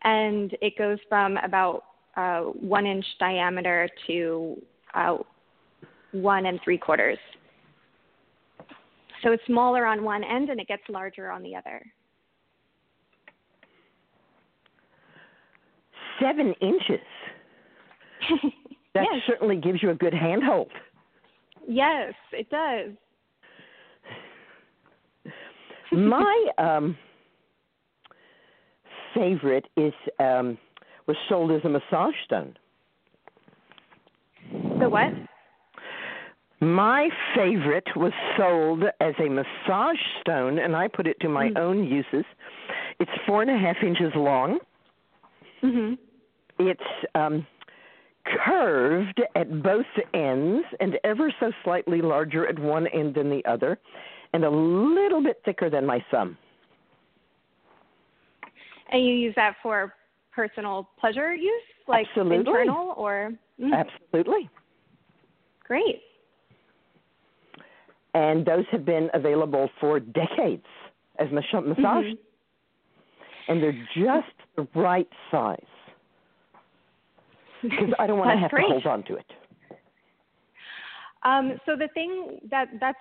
and it goes from about 1 inch diameter to 1 3/4. So it's smaller on one end, and it gets larger on the other. 7 inches. That certainly gives you a good handhold. Yes, it does. My favorite is was sold as a massage stone. The what? My favorite was sold as a massage stone, and I put it to my own uses. It's 4.5 inches long. Mm-hmm. It's curved at both ends and ever so slightly larger at one end than the other, and a little bit thicker than my thumb. And you use that for personal pleasure use? Like internal or? Mm-hmm. Absolutely. Great. And those have been available for decades as massage. Mm-hmm. And they're just the right size. Because I don't want to have to hold on to it. So the thing that's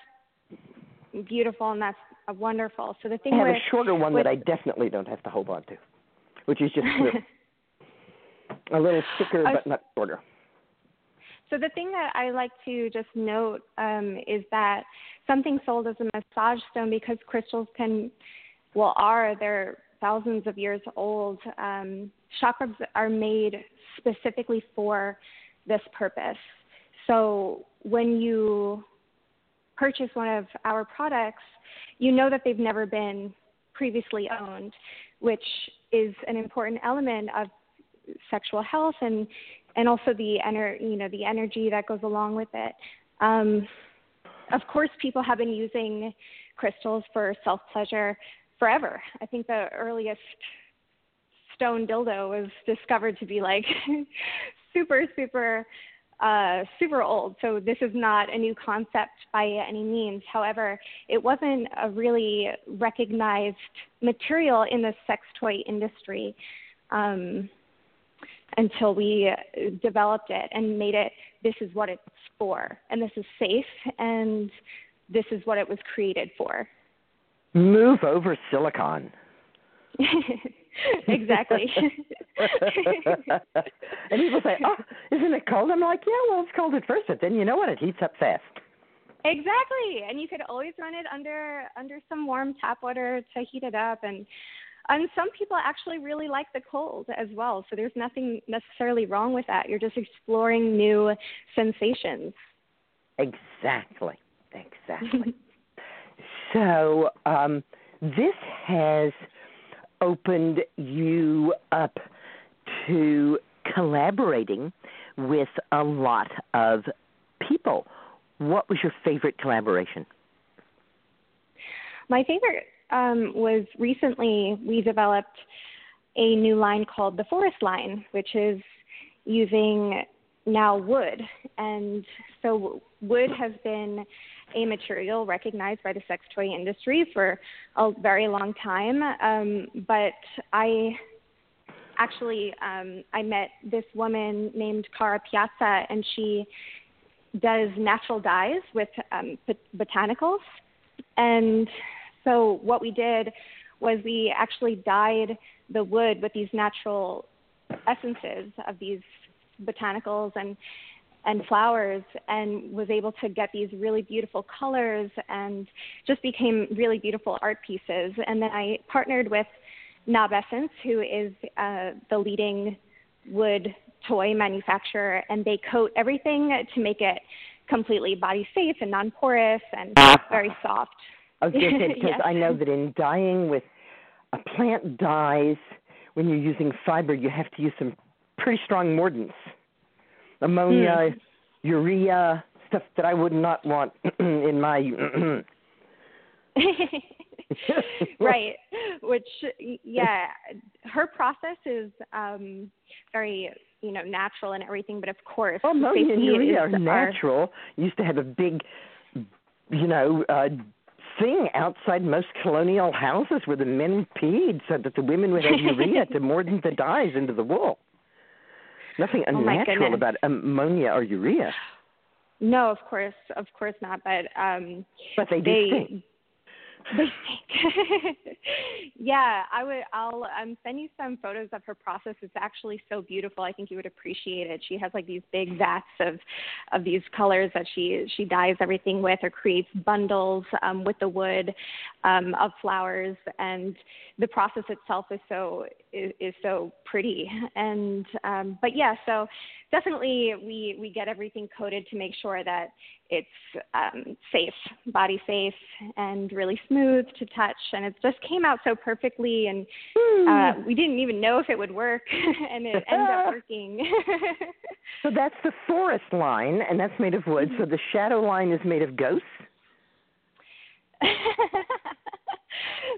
beautiful and that's wonderful. So the thing I have a shorter one that I definitely don't have to hold on to, which is just a little thicker but not shorter. So the thing that I like to just note is that something sold as a massage stone, because crystals they're thousands of years old. Chakrubs are made specifically for this purpose. So when you purchase one of our products, you know that they've never been previously owned, which is an important element of sexual health and also the energy that goes along with it. Of course, people have been using crystals for self-pleasure forever. I think the earliest stone dildo was discovered to be like super old. So this is not a new concept by any means. However, it wasn't a really recognized material in the sex toy industry until we developed it and made it, this is what it's for, and this is safe, and this is what it was created for. Move over, silicon. Exactly. And people say, oh, isn't it cold? I'm like, yeah, well, it's cold at first, but then you know what? It heats up fast. Exactly. And you could always run it under some warm tap water to heat it up. And some people actually really like the cold as well. So there's nothing necessarily wrong with that. You're just exploring new sensations. Exactly. So this has opened you up to collaborating with a lot of people. What was your favorite collaboration? My favorite was recently we developed a new line called the Forest Line, which is using now wood. And so wood has been a material recognized by the sex toy industry for a very long time. But I actually, I met this woman named Cara Piazza, and she does natural dyes with botanicals. And so what we did was we actually dyed the wood with these natural essences of these botanicals and flowers, and was able to get these really beautiful colors and just became really beautiful art pieces. And then I partnered with Knob Essence, who is the leading wood toy manufacturer, and they coat everything to make it completely body safe and non-porous and very soft. Okay, because I know that in dyeing with a plant dyes, when you're using fiber, you have to use some pretty strong mordants. Ammonia, urea, stuff that I would not want in my... Right, which, yeah, her process is very, natural and everything, but of course... Ammonia and urea are natural. Used to have a big, thing outside most colonial houses where the men peed so that the women would have urea to mordant the dyes into the wool. Nothing unnatural about ammonia or urea. No, of course not. But but they stink. They stink. Yeah, I'll send you some photos of her process. It's actually so beautiful. I think you would appreciate it. She has like these big vats of these colors that she dyes everything with, or creates bundles with the wood of flowers, and the process itself is so pretty. And but yeah, so definitely we get everything coated to make sure that it's safe, body safe, and really smooth to touch. And it just came out so perfectly, and we didn't even know if it would work, and it ended up working. So that's the Forest Line, and that's made of wood. So the Shadow Line is made of ghosts?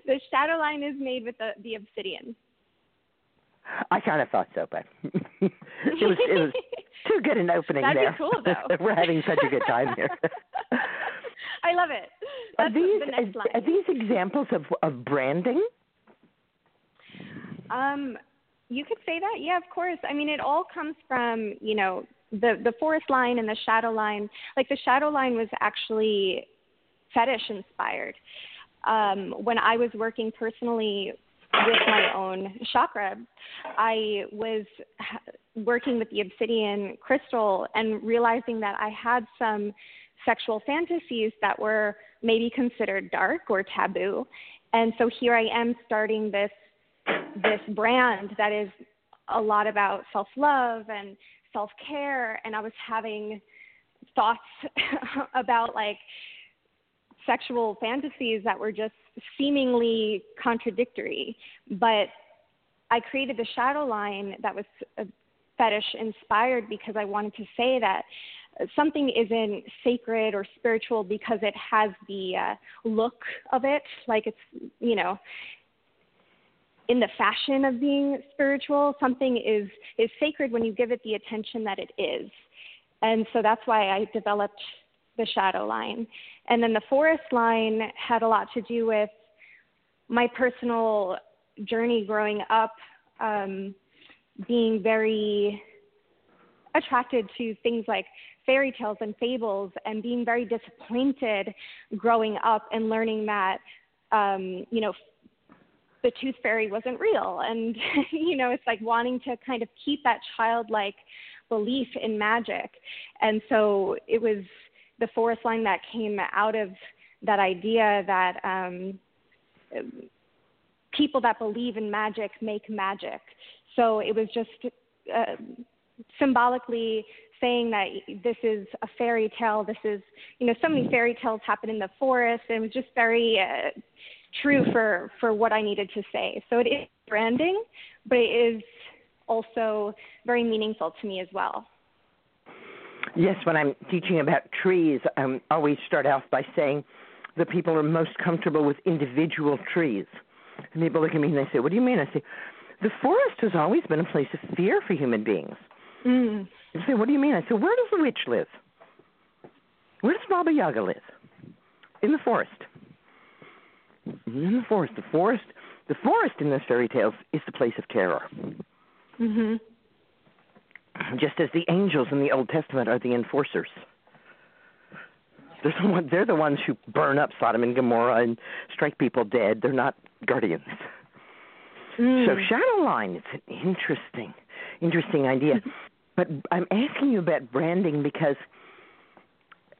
The Shadow Line is made with the obsidian. I kind of thought so, but it was too good an opening. That'd there. That'd be cool, though. We're having such a good time here. I love it. That's the next line. Are these examples of branding? You could say that. Yeah, of course. I mean, it all comes from, the Forest Line and the Shadow Line. Like, the Shadow Line was actually fetish-inspired. When I was working personally with my own chakra, I was working with the obsidian crystal and realizing that I had some sexual fantasies that were maybe considered dark or taboo. And so here I am starting this brand that is a lot about self-love and self-care. And I was having thoughts about like sexual fantasies that were just seemingly contradictory, but I created the Shadow Line that was fetish inspired because I wanted to say that something isn't sacred or spiritual because it has the look of it, like it's, you know, in the fashion of being spiritual. Something is sacred when you give it the attention that it is. And so that's why I developed the Shadow Line. And then the Forest Line had a lot to do with my personal journey growing up, being very attracted to things like fairy tales and fables, and being very disappointed growing up and learning that, you know, the tooth fairy wasn't real. And, you know, it's like wanting to kind of keep that childlike belief in magic. And so it was the Forest Line that came out of that idea that people that believe in magic make magic. So it was just symbolically saying that this is a fairy tale. This is, you know, so many fairy tales happen in the forest, and it was just very true for what I needed to say. So it is branding, but it is also very meaningful to me as well. Yes, when I'm teaching about trees, I always start off by saying the people are most comfortable with individual trees. And people look at me and they say, what do you mean? I say, the forest has always been a place of fear for human beings. Mm. They say, what do you mean? I say, where does the witch live? Where does Baba Yaga live? In the forest. In the forest. The forest in those fairy tales is the place of terror. Mm-hmm. Just as the angels in the Old Testament are the enforcers. They're the ones who burn up Sodom and Gomorrah and strike people dead. They're not guardians. Mm. So Shadow Line, it's an interesting idea. But I'm asking you about branding because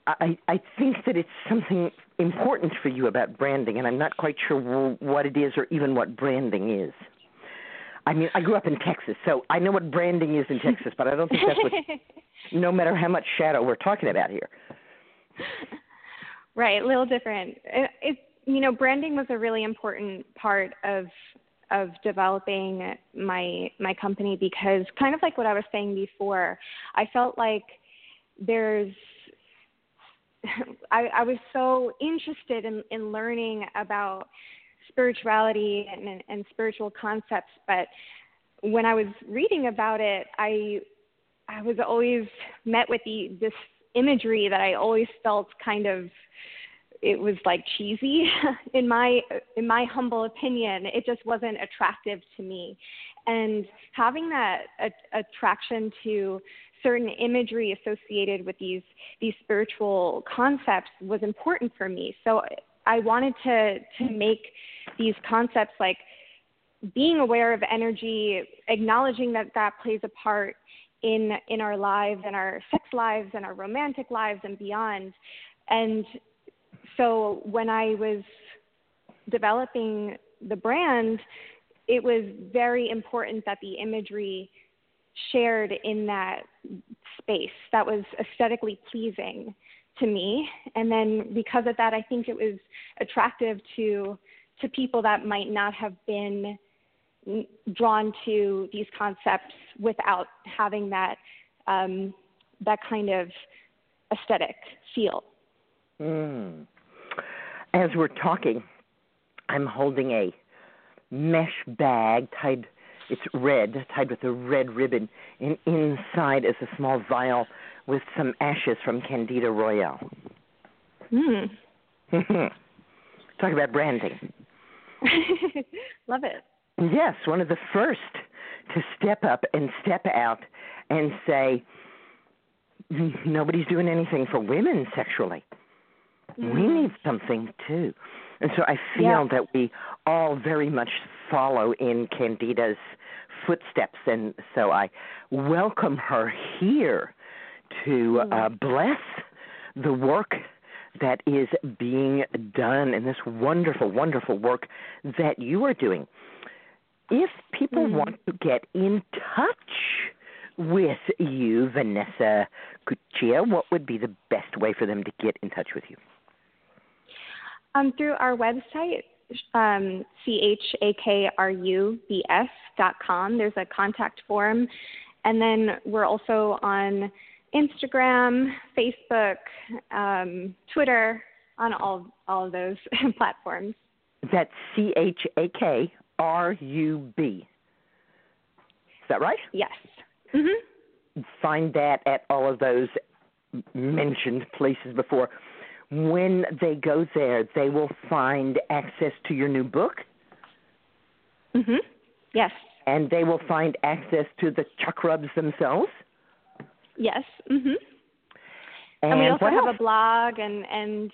I think that it's something important for you about branding, and I'm not quite sure what it is or even what branding is. I mean, I grew up in Texas, so I know what branding is in Texas, but I don't think that's what, no matter how much shadow we're talking about here. Right, a little different. It, you know, branding was a really important part of developing my company because, kind of like what I was saying before, I felt like I was so interested in learning about spirituality and spiritual concepts, but when I was reading about it, I was always met with this imagery that I always felt kind of, it was like cheesy in my humble opinion. It just wasn't attractive to me, and having that attraction to certain imagery associated with these spiritual concepts was important for me. So I wanted to make these concepts like being aware of energy, acknowledging that plays a part in our lives and our sex lives and our romantic lives and beyond. And so when I was developing the brand, it was very important that the imagery shared in that space that was aesthetically pleasing to me. And then because of that, I think it was attractive to people that might not have been drawn to these concepts without having that kind of aesthetic feel. Mm. As we're talking, I'm holding a mesh bag tied. It's red, tied with a red ribbon, and inside is a small vial with some ashes from Candida Royale. Mm. Talk about branding. Love it. Yes, one of the first to step up and step out and say, nobody's doing anything for women sexually. Mm. We need something, too. And so I feel that we all very much follow in Candida's footsteps. And so I welcome her here to bless the work that is being done and this wonderful, wonderful work that you are doing. If people want to get in touch with you, Vanessa Cuccia, what would be the best way for them to get in touch with you? Through our website, chakrubs.com. There's a contact form. And then we're also on Instagram, Facebook, Twitter, on all of those platforms. That's C-H-A-K-R-U-B. Is that right? Yes. Mm-hmm. Find that at all of those mentioned places before. When they go there, they will find access to your new book. Mm-hmm. Yes. And they will find access to the Chakrubs themselves. Yes. Mm-hmm. And we also have a blog, and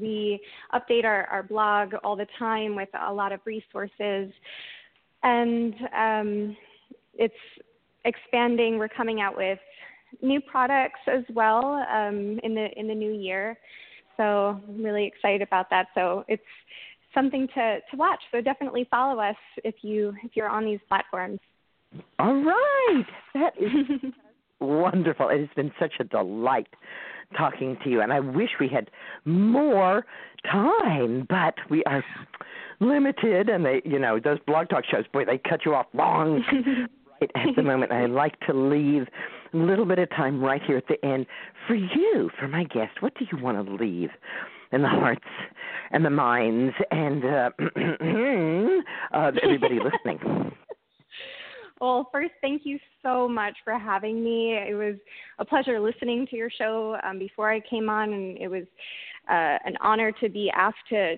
we update our blog all the time with a lot of resources. And it's expanding. We're coming out with new products as well in the new year. So I'm really excited about that. So it's something to watch. So definitely follow us if you're on these platforms. All right. That is wonderful. It has been such a delight talking to you, and I wish we had more time, but we are limited, and they, you know, those blog talk shows, boy, they cut you off long right at the moment. I like to leave a little bit of time right here at the end for you, for my guest. What do you want to leave in the hearts and the minds and of everybody listening? Well, first, thank you so much for having me. It was a pleasure listening to your show before I came on, and it was an honor to be asked to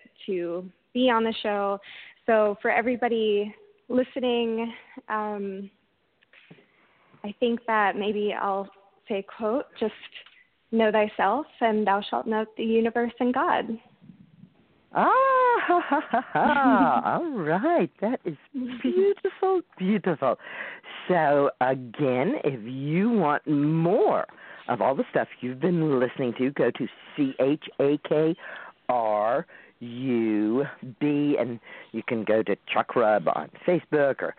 be on the show. So for everybody listening, I think that maybe I'll say, quote, just know thyself and thou shalt know the universe and God. Ah, ha, ha, ha, ha. All right. That is beautiful, beautiful. So, again, if you want more of all the stuff you've been listening to, go to C-H-A-K-R-U-B, and you can go to Chakrub on Facebook or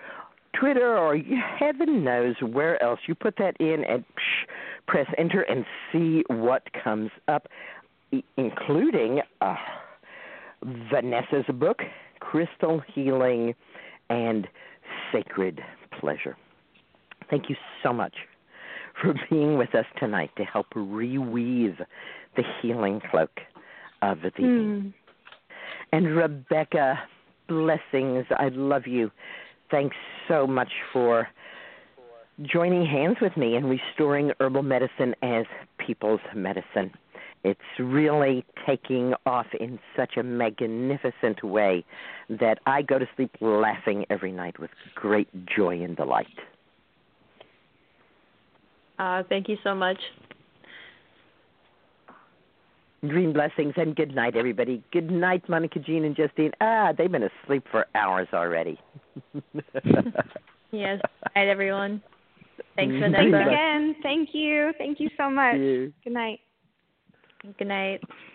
Twitter or heaven knows where else. You put that in and press enter and see what comes up, including Vanessa's book, Crystal Healing and Sacred Pleasure. Thank you so much for being with us tonight to help reweave the healing cloak of the evening. And Rebecca, blessings. I love you. Thanks so much for joining hands with me and restoring herbal medicine as people's medicine. It's really taking off in such a magnificent way that I go to sleep laughing every night with great joy and delight. Thank you so much. Dream blessings and good night, everybody. Good night, Monica, Jean, and Justine. They've been asleep for hours already. Yes. Good night, everyone. Thanks for that. Thanks again. Thank you. Thank you so much. Good night. Good night.